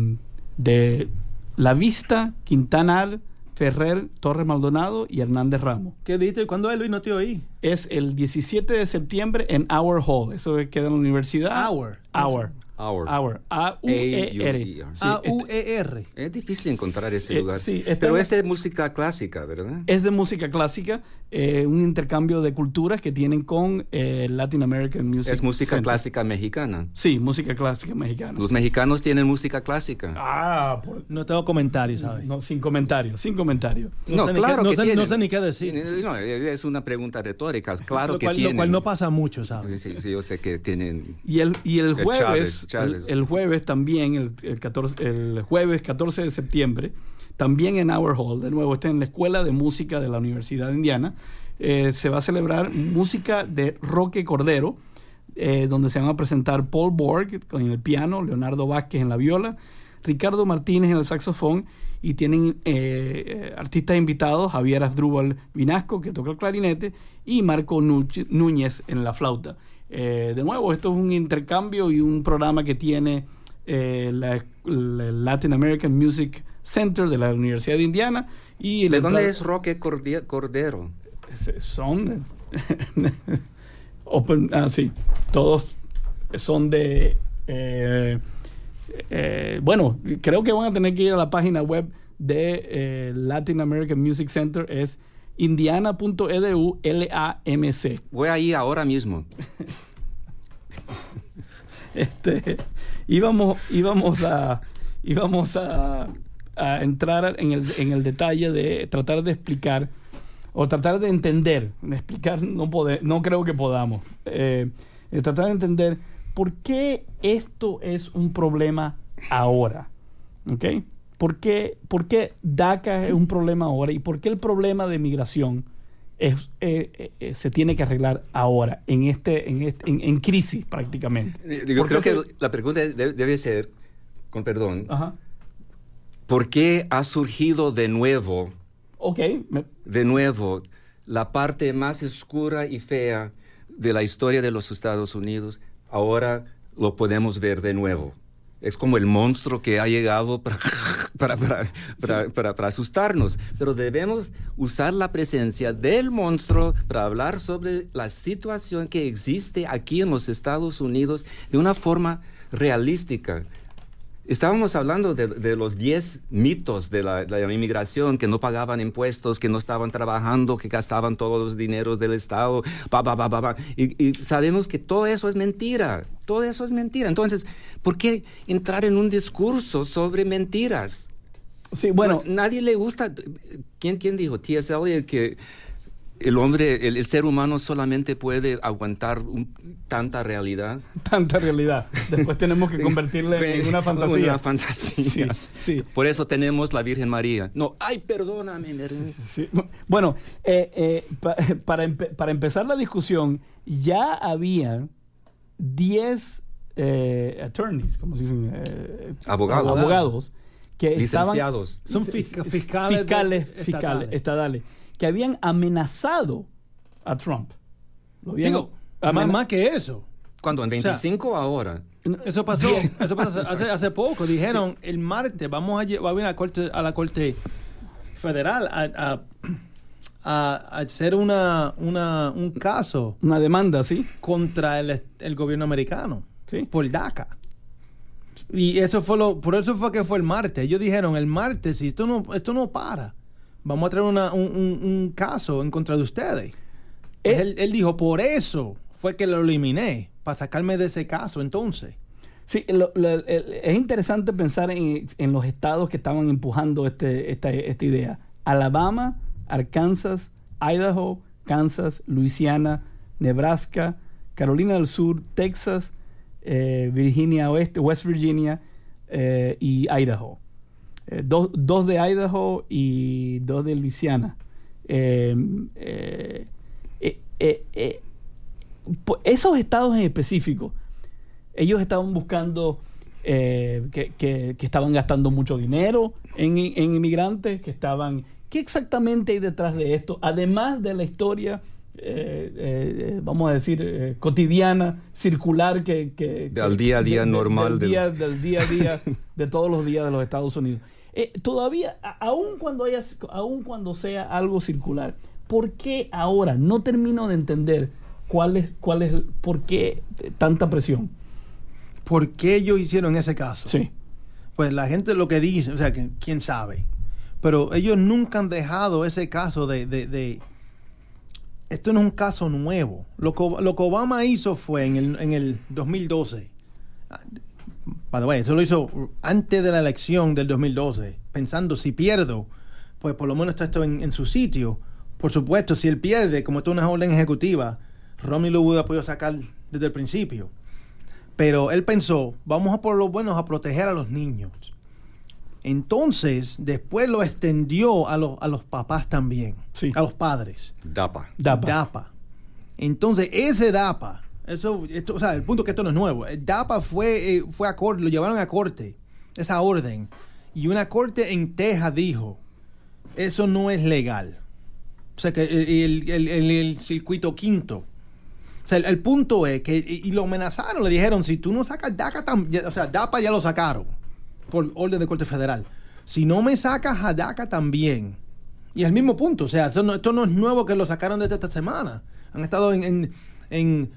de La Vista, Quintanal, Ferrer, Torres Maldonado y Hernández Ramos. ¿Qué dijiste? ¿Cuándo es, Luis? No te oí. Es el diecisiete de septiembre en Auer Hall. Eso queda en la universidad. Auer. Auer. Hour. Hour. A U E R. Sí, A U E R. Es, es difícil encontrar ese eh, lugar. Sí, pero es de música clásica, ¿verdad? Es de música clásica, eh, un intercambio de culturas que tienen con eh, Latin American Music Es música Center. Clásica mexicana. Sí, música clásica mexicana. Los mexicanos tienen música clásica. Ah, por, no tengo comentarios, ¿sabes? No, no, sin comentarios, sin comentarios. No, no sé claro ni, que no, sé, no sé ni qué decir. No, es una pregunta retórica, claro lo que cual, tienen. Lo cual no pasa mucho, ¿sabes? Sí, sí, yo sé que tienen... Y el, y el jueves... El Chávez, El, el jueves también, el, el, catorce, el jueves catorce de septiembre, también en Auer Hall, de nuevo, está en la Escuela de Música de la Universidad de Indiana, eh, se va a celebrar música de Roque Cordero, eh, donde se van a presentar Paul Borg en el piano, Leonardo Vázquez en la viola, Ricardo Martínez en el saxofón, y tienen eh, artistas invitados, Javier Asdrúbal Vinasco, que toca el clarinete, y Marco Núñez en la flauta. Eh, de nuevo, esto es un intercambio y un programa que tiene eh, la, la Latin American Music Center de la Universidad de Indiana. Y ¿de dónde es Roque Cordero? Son open, ah, sí, todos son de eh, eh, bueno, creo que van a tener que ir a la página web de eh, Latin American Music Center, es indiana punto e d u L A M C. Voy ahí ahora mismo. este, íbamos, íbamos a, íbamos a, a entrar en el, en el detalle de tratar de explicar o tratar de entender, explicar no, poder, no creo que podamos, eh, de tratar de entender por qué esto es un problema ahora, ¿ok? ¿Por qué, ¿Por qué DACA es un problema ahora? ¿Y por qué el problema de migración es, eh, eh, se tiene que arreglar ahora, en este, en, este, en, en crisis prácticamente? Yo creo que se... la pregunta debe, debe ser, con perdón, ajá, ¿por qué ha surgido de nuevo, okay, me... de nuevo la parte más oscura y fea de la historia de los Estados Unidos? Ahora lo podemos ver de nuevo. Es como el monstruo que ha llegado para, para, para, para, para, para asustarnos. Pero debemos usar la presencia del monstruo para hablar sobre la situación que existe aquí en los Estados Unidos de una forma realística. Estábamos hablando de, de los diez mitos de la, de la inmigración, que no pagaban impuestos, que no estaban trabajando, que gastaban todos los dineros del Estado, bah, bah, bah, bah, bah. Y, y sabemos que todo eso es mentira, todo eso es mentira. Entonces, ¿por qué entrar en un discurso sobre mentiras? Sí, bueno, no, nadie le gusta. ¿Quién, quién dijo? T S. Eliot, que el hombre, el, el ser humano solamente puede aguantar un, tanta realidad. Tanta realidad. Después tenemos que convertirla en una fantasía. Una fantasía. Sí, sí. Por eso tenemos la Virgen María. No, ay, perdóname. Sí, sí. Bueno, eh, eh, pa, para, empe, para empezar la discusión, ya había diez eh, attorneys, como se dicen, eh, abogados, abogados que licenciados, estaban, son fisc fiscales, fiscales, de, fiscales estadales. estadales, que habían amenazado a Trump. Lo habían Digo, amenaz más que eso. ¿Cuándo? ¿En veinticinco o sea, ahora? Eso pasó, eso pasó hace, hace poco. Dijeron, sí. el martes vamos a llevar a la corte, a la corte federal a, a, a hacer una, una, un caso. Una demanda, sí. Contra el, el gobierno americano. Sí. Por DACA. Y eso fue lo, por eso fue que fue el martes. Ellos dijeron, el martes, si esto no, esto no para, vamos a traer una, un, un, un caso en contra de ustedes. ¿Eh? Él, él dijo, por eso fue que lo eliminé, para sacarme de ese caso entonces. Sí, lo, lo, lo, es interesante pensar en, en los estados que estaban empujando este, esta, esta idea. Alabama, Arkansas, Idaho, Kansas, Luisiana, Nebraska, Carolina del Sur, Texas, eh, Virginia Oeste, West Virginia eh, y Idaho. Eh, dos, dos de Idaho y dos de Luisiana. Eh, eh, eh, eh, eh, Esos estados en específico, ellos estaban buscando eh, que, que, que estaban gastando mucho dinero en, en inmigrantes, que estaban... ¿Qué exactamente hay detrás de esto? Además de la historia, eh, eh, vamos a decir, eh, cotidiana, circular, que... que del que, día a día de, normal. Del, del, día, del día a día, de todos los días de los Estados Unidos. Eh, todavía, a, aun cuando haya, aun cuando sea algo circular, ¿por qué ahora? No termino de entender... ¿Cuál es, cuál es, ¿Por qué tanta presión? ¿Por qué ellos hicieron ese caso? Sí. Pues la gente lo que dice, o sea, que, quién sabe. Pero ellos nunca han dejado ese caso de... de, de esto no es un caso nuevo. Lo que, lo que Obama hizo fue en el, en el dos mil doce. By the way, eso lo hizo antes de la elección del dos mil doce. Pensando, si pierdo, pues por lo menos está esto en, en su sitio. Por supuesto, si él pierde, como esto es una orden ejecutiva... Romney lo hubiera podido sacar desde el principio. Pero él pensó, vamos a por los buenos a proteger a los niños. Entonces, después lo extendió a, lo, a los papás también. Sí. A los padres. DAPA. DAPA. DAPA. Entonces, ese DAPA, eso, esto, o sea, el punto es que esto no es nuevo. El DAPA fue, eh, fue a corte, lo llevaron a corte, esa orden. Y una corte en Texas dijo, eso no es legal. O sea, que el, el, el, el, el circuito quinto. O sea, el, el punto es que... Y, y lo amenazaron. Le dijeron, si tú no sacas DACA... Tam, ya, o sea, DAPA ya lo sacaron. Por orden de corte federal. Si no me sacas a DACA también. Y es el mismo punto. O sea, no, esto no es nuevo que lo sacaron desde esta semana. Han estado en, en, en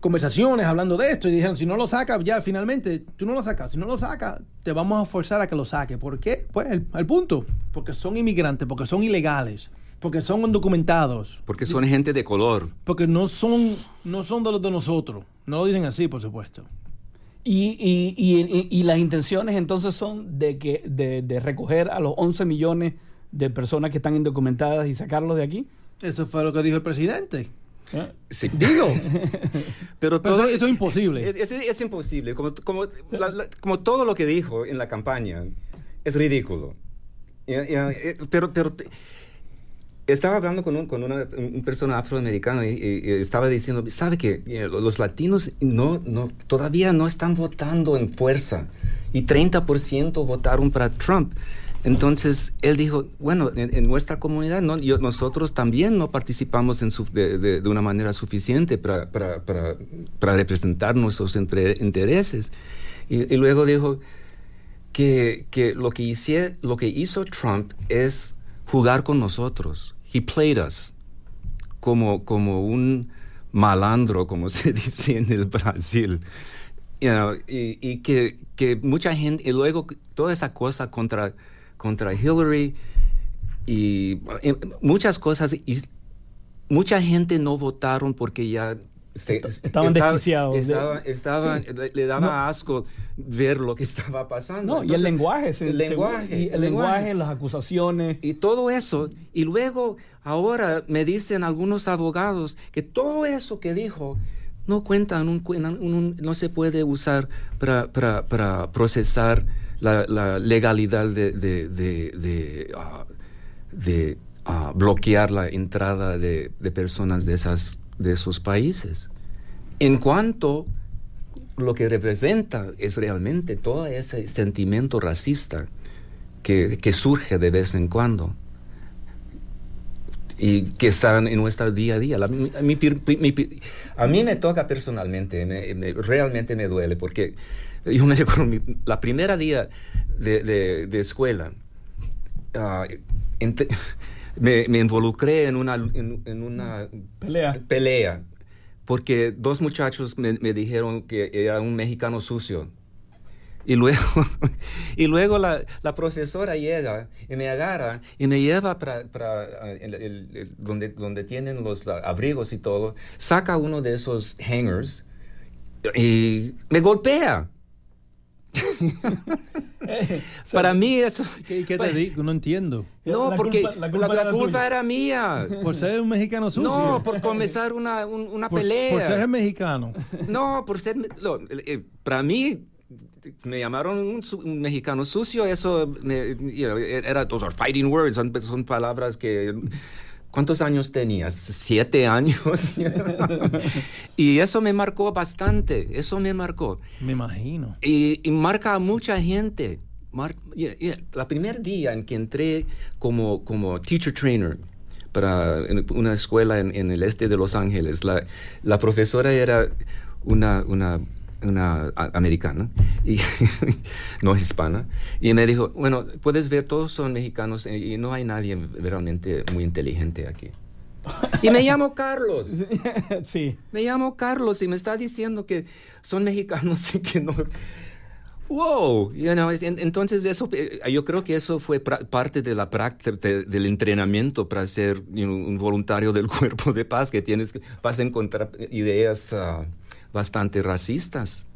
conversaciones hablando de esto. Y dijeron, si no lo sacas, ya finalmente... Tú no lo sacas. Si no lo sacas, te vamos a forzar a que lo saques. ¿Por qué? Pues el, el punto. Porque son inmigrantes. Porque son ilegales. Porque son indocumentados. Porque son gente de color. Porque no son, no son de los de nosotros. No lo dicen así, por supuesto. Y, y, y, y, y las intenciones entonces son de, que, de, de recoger a los once millones de personas que están indocumentadas y sacarlos de aquí. Eso fue lo que dijo el presidente. ¿Eh? Sí. Digo. Pero, todo, Pero eso es imposible. Es, es, es imposible. Como, como, la, la, como todo lo que dijo en la campaña es ridículo. Pero... pero Estaba hablando con, un, con una, una persona afroamericana y, y, y estaba diciendo, ¿sabe qué? Los latinos no, no, todavía no están votando en fuerza y treinta por ciento votaron para Trump. Entonces, él dijo, bueno, en, en nuestra comunidad no, yo, nosotros también no participamos en su, de, de, de una manera suficiente para, para, para, para representar nuestros entre, intereses. Y, y luego dijo que, que, lo, que hice, lo que hizo Trump es... jugar con nosotros. He played us. Como, como un malandro, como se dice en el Brasil. You know, y y que, que mucha gente... Y luego toda esa cosa contra, contra Hillary y, y muchas cosas. Y mucha gente no votaron porque ya... Se, estaban estaba, desquiciados estaba, estaba, sí. le, le daba no. asco ver lo que estaba pasando. No, Entonces, y el lenguaje se, el lenguaje, se, y el el lenguaje, lenguaje las acusaciones y todo eso. Y luego ahora me dicen algunos abogados que todo eso que dijo no cuenta, en un, en un, no se puede usar para, para, para procesar la, la legalidad de de, de, de, uh, de uh, bloquear la entrada de, de personas de esas de esos países. En cuanto lo que representa es realmente todo ese sentimiento racista que, que surge de vez en cuando y que están en nuestro día a día. La, mi, mi, mi, a mí me toca personalmente, me, me, realmente me duele, porque yo me recuerdo mi, la primera día de, de, de escuela, uh, ent- me, me involucré en una, en, en una pelea. pelea, porque dos muchachos me, me dijeron que era un mexicano sucio. Y luego, y luego la, la profesora llega y me agarra y me lleva para, para el, el, el, donde, donde tienen los la, abrigos y todo, saca uno de esos hangers y me golpea. Para mí eso... ¿Qué, qué te pues, digo? No entiendo. No, la porque culpa, la culpa, la, era, la culpa era mía. Por ser un mexicano sucio. No, por comenzar una, un, una por, pelea. Por ser mexicano. No, por ser... No, para mí... Me llamaron un, su- un mexicano sucio, eso me, you know, era, those are fighting words, son, son palabras que... ¿Cuántos años tenías? Siete años. Y eso me marcó bastante, eso me marcó. Me imagino. Y, y marca a mucha gente. Mar- yeah, yeah. La primer día en que entré como, como teacher trainer para una escuela en, en el este de Los Ángeles, la, la profesora era una... una una americana y no hispana, y me dijo, bueno, puedes ver, todos son mexicanos y no hay nadie realmente muy inteligente aquí. Y me llamo Carlos. Sí. Me llamo Carlos y me está diciendo que son mexicanos y que no... Wow, you know, entonces eso, yo creo que eso fue pra- parte de la práctica de, del entrenamiento para ser, you know, un voluntario del Cuerpo de Paz, que tienes que vas a encontrar ideas uh, bastante racistas.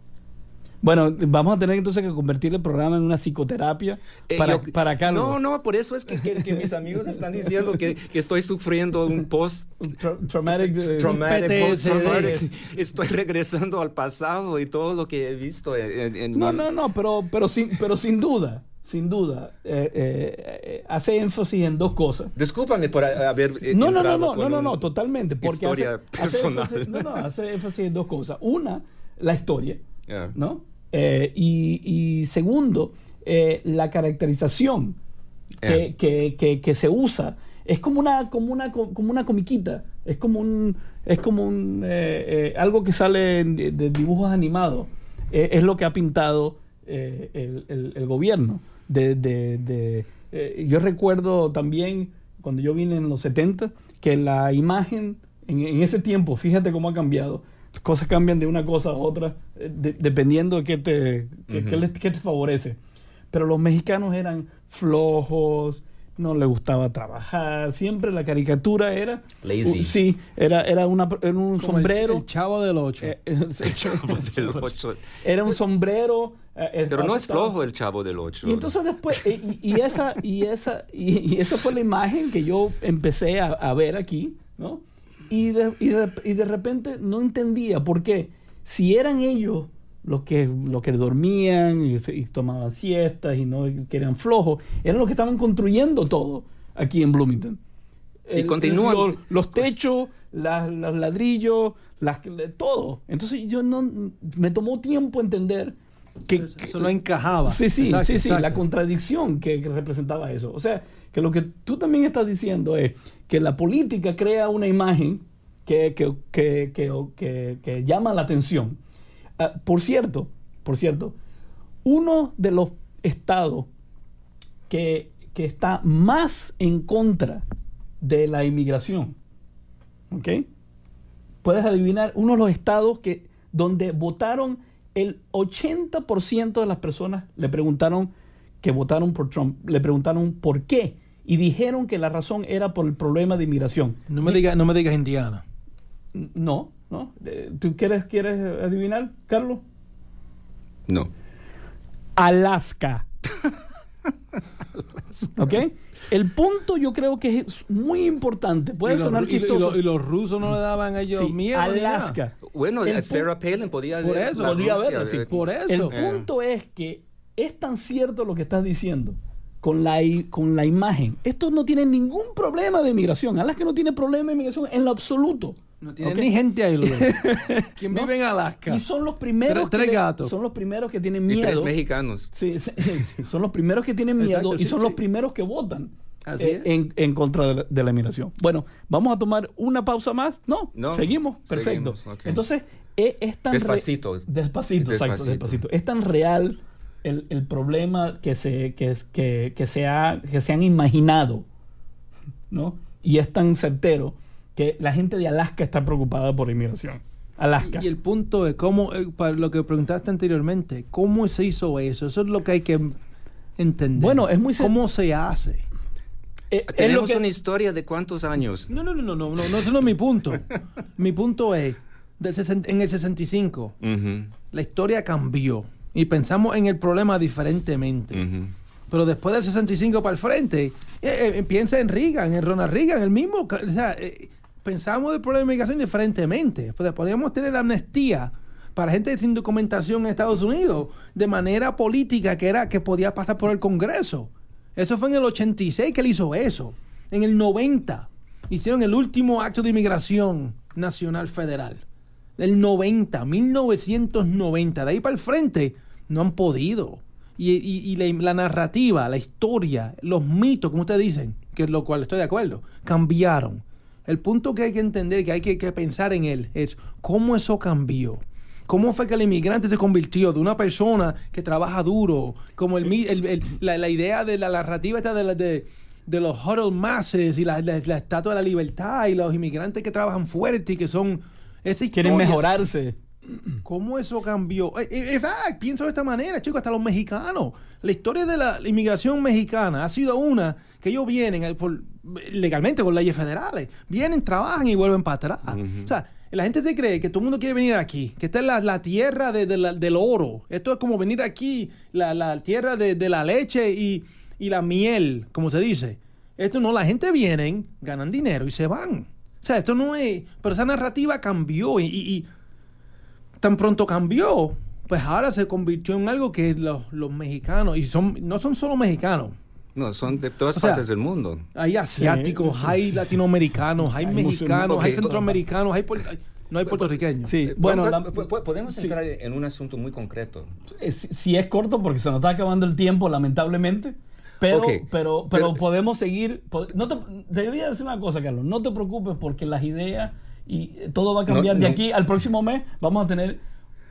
Bueno, vamos a tener entonces que convertir el programa en una psicoterapia para, eh, yo, para Carlos. No, no, por eso es que, que, que mis amigos están diciendo que, que estoy sufriendo un post... Tra- traumatic... traumatic P T S D. Post-traumatic. Estoy regresando al pasado y todo lo que he visto en... en no, no, no, pero, pero, sin, pero sin duda, sin duda, eh, eh, hace énfasis en dos cosas. Discúlpame por haber... Eh, no, no, no, no, no, no, no, totalmente. Porque historia hace, personal. Hace énfasis, no, no, hace énfasis en dos cosas. Una, la historia. Yeah. ¿No? Eh, y, y segundo, eh, la caracterización que, yeah. que, que, que se usa es como una, como una, como una comiquita, es como un, es como un eh, eh, algo que sale de, de dibujos animados. Eh, es lo que ha pintado eh, el, el, el gobierno. De, de, de, eh, yo recuerdo también cuando yo vine en los setenta que la imagen en, en ese tiempo, fíjate cómo ha cambiado. Cosas cambian de una cosa a otra de, dependiendo de qué te, qué, uh-huh. qué, le, qué te favorece. Pero los mexicanos eran flojos, no les gustaba trabajar, siempre la caricatura era... Lazy. Uh, sí, era, era, una, era un como sombrero... El, el Chavo del Ocho. Eh, el, el Chavo del Ocho. Era un sombrero... Eh, Pero no es flojo el Chavo del Ocho. Y entonces después... Eh, y, y, esa, y, esa, y, y esa fue la imagen que yo empecé a, a ver aquí, ¿no? Y de, y, de, y de repente no entendía por qué, si eran ellos los que, los que dormían y, y tomaban siestas y no que eran flojos, eran los que estaban construyendo todo aquí en Bloomington. El, y continúan los, los techos, las, los ladrillos, las, todo. Entonces yo no me tomó tiempo entender que eso, eso que, lo encajaba. Sí, sí, exacto, sí, exacto. Sí, la contradicción que, que representaba eso. O sea, que lo que tú también estás diciendo es que la política crea una imagen que, que, que, que, que, que llama la atención. Uh, por cierto, por cierto, uno de los estados que, que está más en contra de la inmigración, ¿ok? Puedes adivinar, uno de los estados que, donde votaron el ochenta por ciento de las personas le preguntaron que votaron por Trump, le preguntaron por qué. Y dijeron que la razón era por el problema de inmigración. No me digas, no me digas Indiana. No, no. ¿Tú quieres, quieres adivinar, Carlos? No. Alaska. Alaska. ¿Ok? El punto yo creo que es muy importante. Puede sonar los, chistoso. Y, lo, y los rusos no le daban a ellos sí, miedo. Alaska. Bueno, el Sarah pu- Palin podía por eso, podía Rusia, verlo, sí. Por eso. El punto eh. es que es tan cierto lo que estás diciendo. Con la, con la imagen. Estos no tienen ningún problema de inmigración. Alaska no tiene problema de inmigración en lo absoluto. No tienen okay. ni gente ahí. ¿Quién no? vive en Alaska? Y son los primeros. Tres, tres gatos. Son los primeros que tienen miedo. Y tres mexicanos. Sí, sí, son los primeros que tienen miedo. Exacto, y sí, son sí. los primeros que votan. Así eh, es. En, en contra de la, de la inmigración. Bueno, vamos a tomar una pausa más. No, no seguimos. Perfecto. Seguimos, okay. Entonces, es, es tan. Despacito. Re... Despacito, despacito, exacto. Despacito. Es tan real el, el problema que se, que, que, que, se ha, que se han imaginado, ¿no? Y es tan certero que la gente de Alaska está preocupada por inmigración. Alaska. Y, y el punto es, cómo, eh, para lo que preguntaste anteriormente, ¿cómo se hizo eso? Eso es lo que hay que entender. Bueno, es muy sencillo. ¿Cómo se hace? Eh, Tenemos es lo que... una historia de cuántos años. No, no, no, no, no, no, no, eso no es mi punto. Mi punto es, del sesenta, en el sesenta y cinco, uh-huh. la historia cambió y pensamos en el problema diferentemente. Uh-huh. Pero después del sesenta y cinco para el frente, eh, eh, piensa en Reagan, en Ronald Reagan, el mismo... O sea, eh, pensamos del problema de inmigración diferentemente. Pues podríamos tener amnistía para gente sin documentación en Estados Unidos de manera política, que era que podía pasar por el Congreso. Eso fue en el ochenta y seis que él hizo eso. En el noventa hicieron el último acto de inmigración nacional federal. Del noventa, mil novecientos noventa. De ahí para el frente no han podido. Y, y, y la, la narrativa, la historia, los mitos, como ustedes dicen, que lo cual estoy de acuerdo, cambiaron. El punto que hay que entender, que hay que, que pensar en él, es cómo eso cambió. ¿Cómo fue que el inmigrante se convirtió de una persona que trabaja duro? Como el, sí. el, el, la, la idea de la narrativa esta de, la, de, de los huddled masses y la, la, la estatua de la libertad y los inmigrantes que trabajan fuerte y que son... Esa historia, quieren mejorarse. ¿Cómo eso cambió? En fact, pienso de esta manera, chicos, hasta los mexicanos. La historia de la inmigración mexicana ha sido una que ellos vienen por... legalmente con leyes federales, vienen, trabajan y vuelven para atrás. Uh-huh. O sea, la gente se cree que todo el mundo quiere venir aquí, que esta es la, la tierra de, de la, del oro. Esto es como venir aquí, la, la tierra de, de la leche y, y la miel, como se dice. Esto no, la gente viene, ganan dinero y se van. O sea, esto no es... Pero esa narrativa cambió y, y, y tan pronto cambió, pues ahora se convirtió en algo que los, los mexicanos, y son no son solo mexicanos, no, son de todas o sea, partes del mundo. Hay asiáticos, sí, hay latinoamericanos, hay, hay mexicanos, okay. hay centroamericanos, hay por, no hay puertorriqueños. Sí, bueno, bueno la, podemos entrar sí. en un asunto muy concreto. Si, si es corto, porque se nos está acabando el tiempo, lamentablemente, pero, okay. pero, pero, pero podemos seguir. No te, te debería decir una cosa, Carlos, no te preocupes porque las ideas y todo va a cambiar no, de no. aquí al próximo mes. Vamos a tener...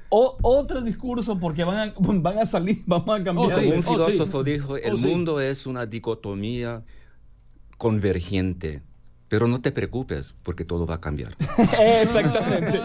O, otro discurso porque van a, van a salir, vamos a cambiar. Oh, sí. Un filósofo oh, sí. dijo, el oh, mundo sí. es una dicotomía convergente, pero no te preocupes porque todo va a cambiar. Exactamente.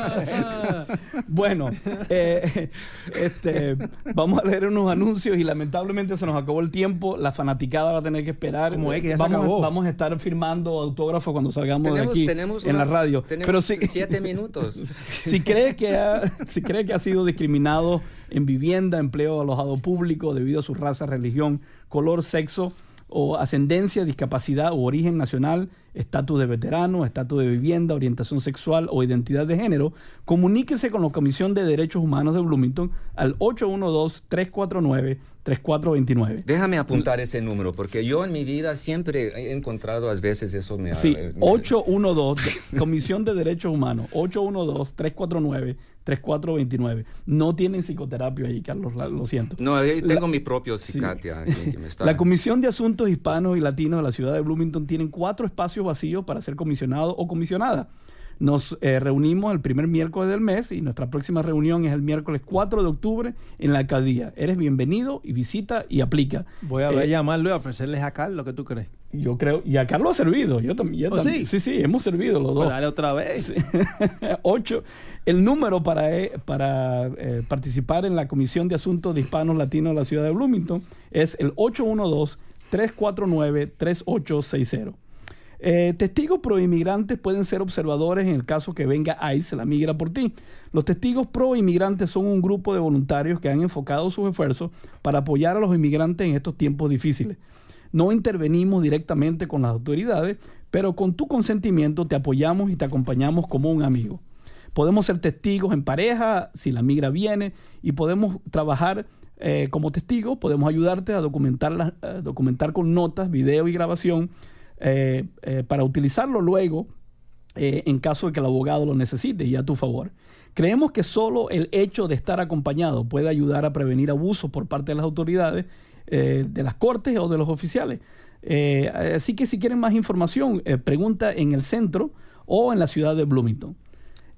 Bueno, eh, este, vamos a leer unos anuncios y lamentablemente se nos acabó el tiempo. La fanaticada va a tener que esperar. Como es que ya vamos, se acabó. Vamos a estar firmando autógrafos cuando salgamos tenemos, de aquí en una, la radio. Tenemos Pero si, siete minutos. Si crees que ha, si crees que ha sido discriminado en vivienda, empleo, alojado público debido a su raza, religión, color, sexo o ascendencia, discapacidad o origen nacional, estatus de veterano, estatus de vivienda, orientación sexual o identidad de género, comuníquese con la Comisión de Derechos Humanos de Bloomington al ocho uno dos, tres cuatro nueve, tres cuatro dos nueve. Déjame apuntar ese número, porque yo en mi vida siempre he encontrado, a veces eso me ha... Sí, ocho uno dos, Comisión de Derechos Humanos, ocho uno dos, tres cuatro nueve, tres cuatro dos nueve. No tienen psicoterapia ahí, Carlos, la, lo siento. No, tengo la, mi propio psiquiatra. Sí. La Comisión de Asuntos Hispanos y Latinos de la ciudad de Bloomington tienen cuatro espacios vacíos para ser comisionado o comisionada. Nos eh, reunimos el primer miércoles del mes y nuestra próxima reunión es el miércoles cuatro de octubre en la alcaldía. Eres bienvenido y visita y aplica. Voy a eh, llamarlo y ofrecerles a Carlos, ¿qué tú crees? Yo creo, y a Carlos ha servido. Yo también. Yo oh, también. Sí. sí, sí, hemos servido los pues dos. Dale otra vez. Sí. Ocho. El número para, para eh, participar en la Comisión de Asuntos de Hispanos Latinos de la ciudad de Bloomington es el ocho uno dos, tres cuatro nueve, tres ocho seis cero. Eh, testigos pro-inmigrantes pueden ser observadores en el caso que venga I C E, la migra por ti. Los testigos pro-inmigrantes son un grupo de voluntarios que han enfocado sus esfuerzos para apoyar a los inmigrantes en estos tiempos difíciles. No intervenimos directamente con las autoridades, pero con tu consentimiento te apoyamos y te acompañamos como un amigo. Podemos ser testigos en pareja si la migra viene y podemos trabajar eh, como testigos. Podemos ayudarte a documentar, la, eh, documentar con notas, video y grabación. Eh, eh, para utilizarlo luego eh, en caso de que el abogado lo necesite y a tu favor. Creemos que solo el hecho de estar acompañado puede ayudar a prevenir abusos por parte de las autoridades, eh, de las cortes o de los oficiales. Eh, así que si quieren más información, eh, pregunta en el centro o en la ciudad de Bloomington.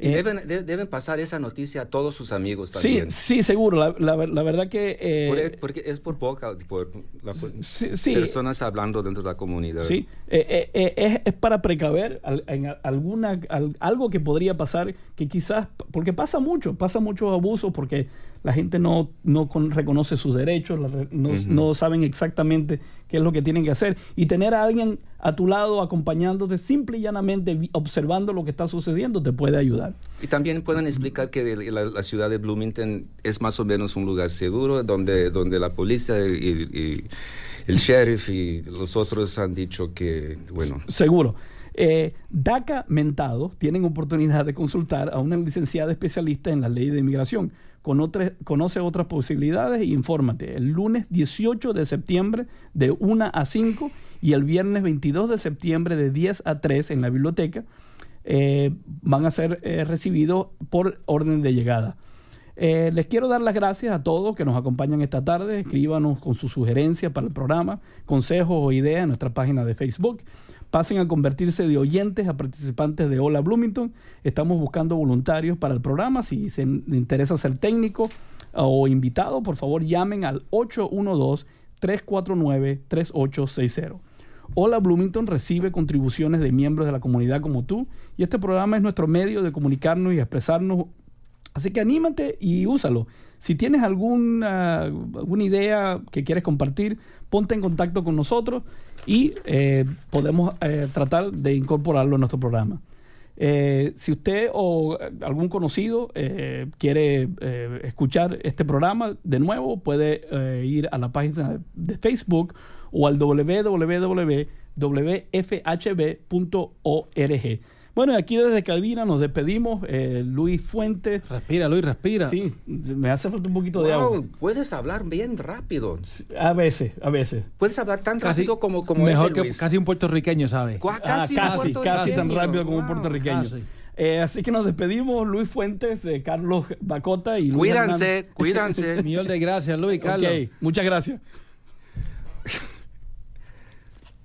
Eh, y deben, de, deben pasar esa noticia a todos sus amigos también. Sí, sí, seguro. La, la, la verdad que... Eh, por, porque es por boca, por, la, por sí, sí, personas hablando dentro de la comunidad. Sí, eh, eh, es, es para precaver al, en alguna, al, algo que podría pasar, que quizás... Porque pasa mucho, pasa muchos abusos, porque la gente no, no con, reconoce sus derechos, la, no, uh-huh. no saben exactamente qué es lo que tienen que hacer. Y tener a alguien a tu lado, acompañándote, simple y llanamente observando lo que está sucediendo, te puede ayudar. Y también pueden explicar que la, la ciudad de Bloomington es más o menos un lugar seguro, donde, donde la policía y, y el sheriff y los otros han dicho que, bueno... Seguro. Eh, DACA mentados tienen oportunidad de consultar a una licenciada especialista en la ley de inmigración. Con otra, conoce otras posibilidades e infórmate. El lunes dieciocho de septiembre de una a cinco y el viernes veintidós de septiembre de diez a tres en la biblioteca eh, van a ser eh, recibidos por orden de llegada. Eh, les quiero dar las gracias a todos que nos acompañan esta tarde. Escríbanos con sus sugerencias para el programa, consejos o ideas en nuestra página de Facebook. Pasen a convertirse de oyentes a participantes de Hola Bloomington. Estamos buscando voluntarios para el programa. Si se interesa ser técnico o invitado, por favor llamen al ocho uno dos, tres cuatro nueve, tres ocho seis cero. Hola Bloomington recibe contribuciones de miembros de la comunidad como tú, y este programa es nuestro medio de comunicarnos y expresarnos. Así que anímate y úsalo. Si tienes alguna, alguna idea que quieres compartir, ponte en contacto con nosotros y eh, podemos eh, tratar de incorporarlo a nuestro programa. Eh, si usted o algún conocido eh, quiere eh, escuchar este programa de nuevo, puede eh, ir a la página de Facebook o al doble u doble u doble u punto w f h b punto org. Bueno, aquí desde cabina nos despedimos. Eh, Luis Fuentes. Respira, Luis, respira. Sí, me hace falta un poquito wow, de agua. Puedes hablar bien rápido. A veces, a veces. Puedes hablar tan casi, rápido como, como mejor ese, que Luis. Casi un puertorriqueño, ¿sabes? Casi, ah, casi, casi tan rápido como wow, un puertorriqueño. Eh, así que nos despedimos. Luis Fuentes, eh, Carlos Bacota y Luis Cuídense, Hernández. cuídense. Millón de gracias, Luis, Carlos. Okay, muchas gracias.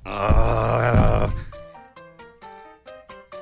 ah...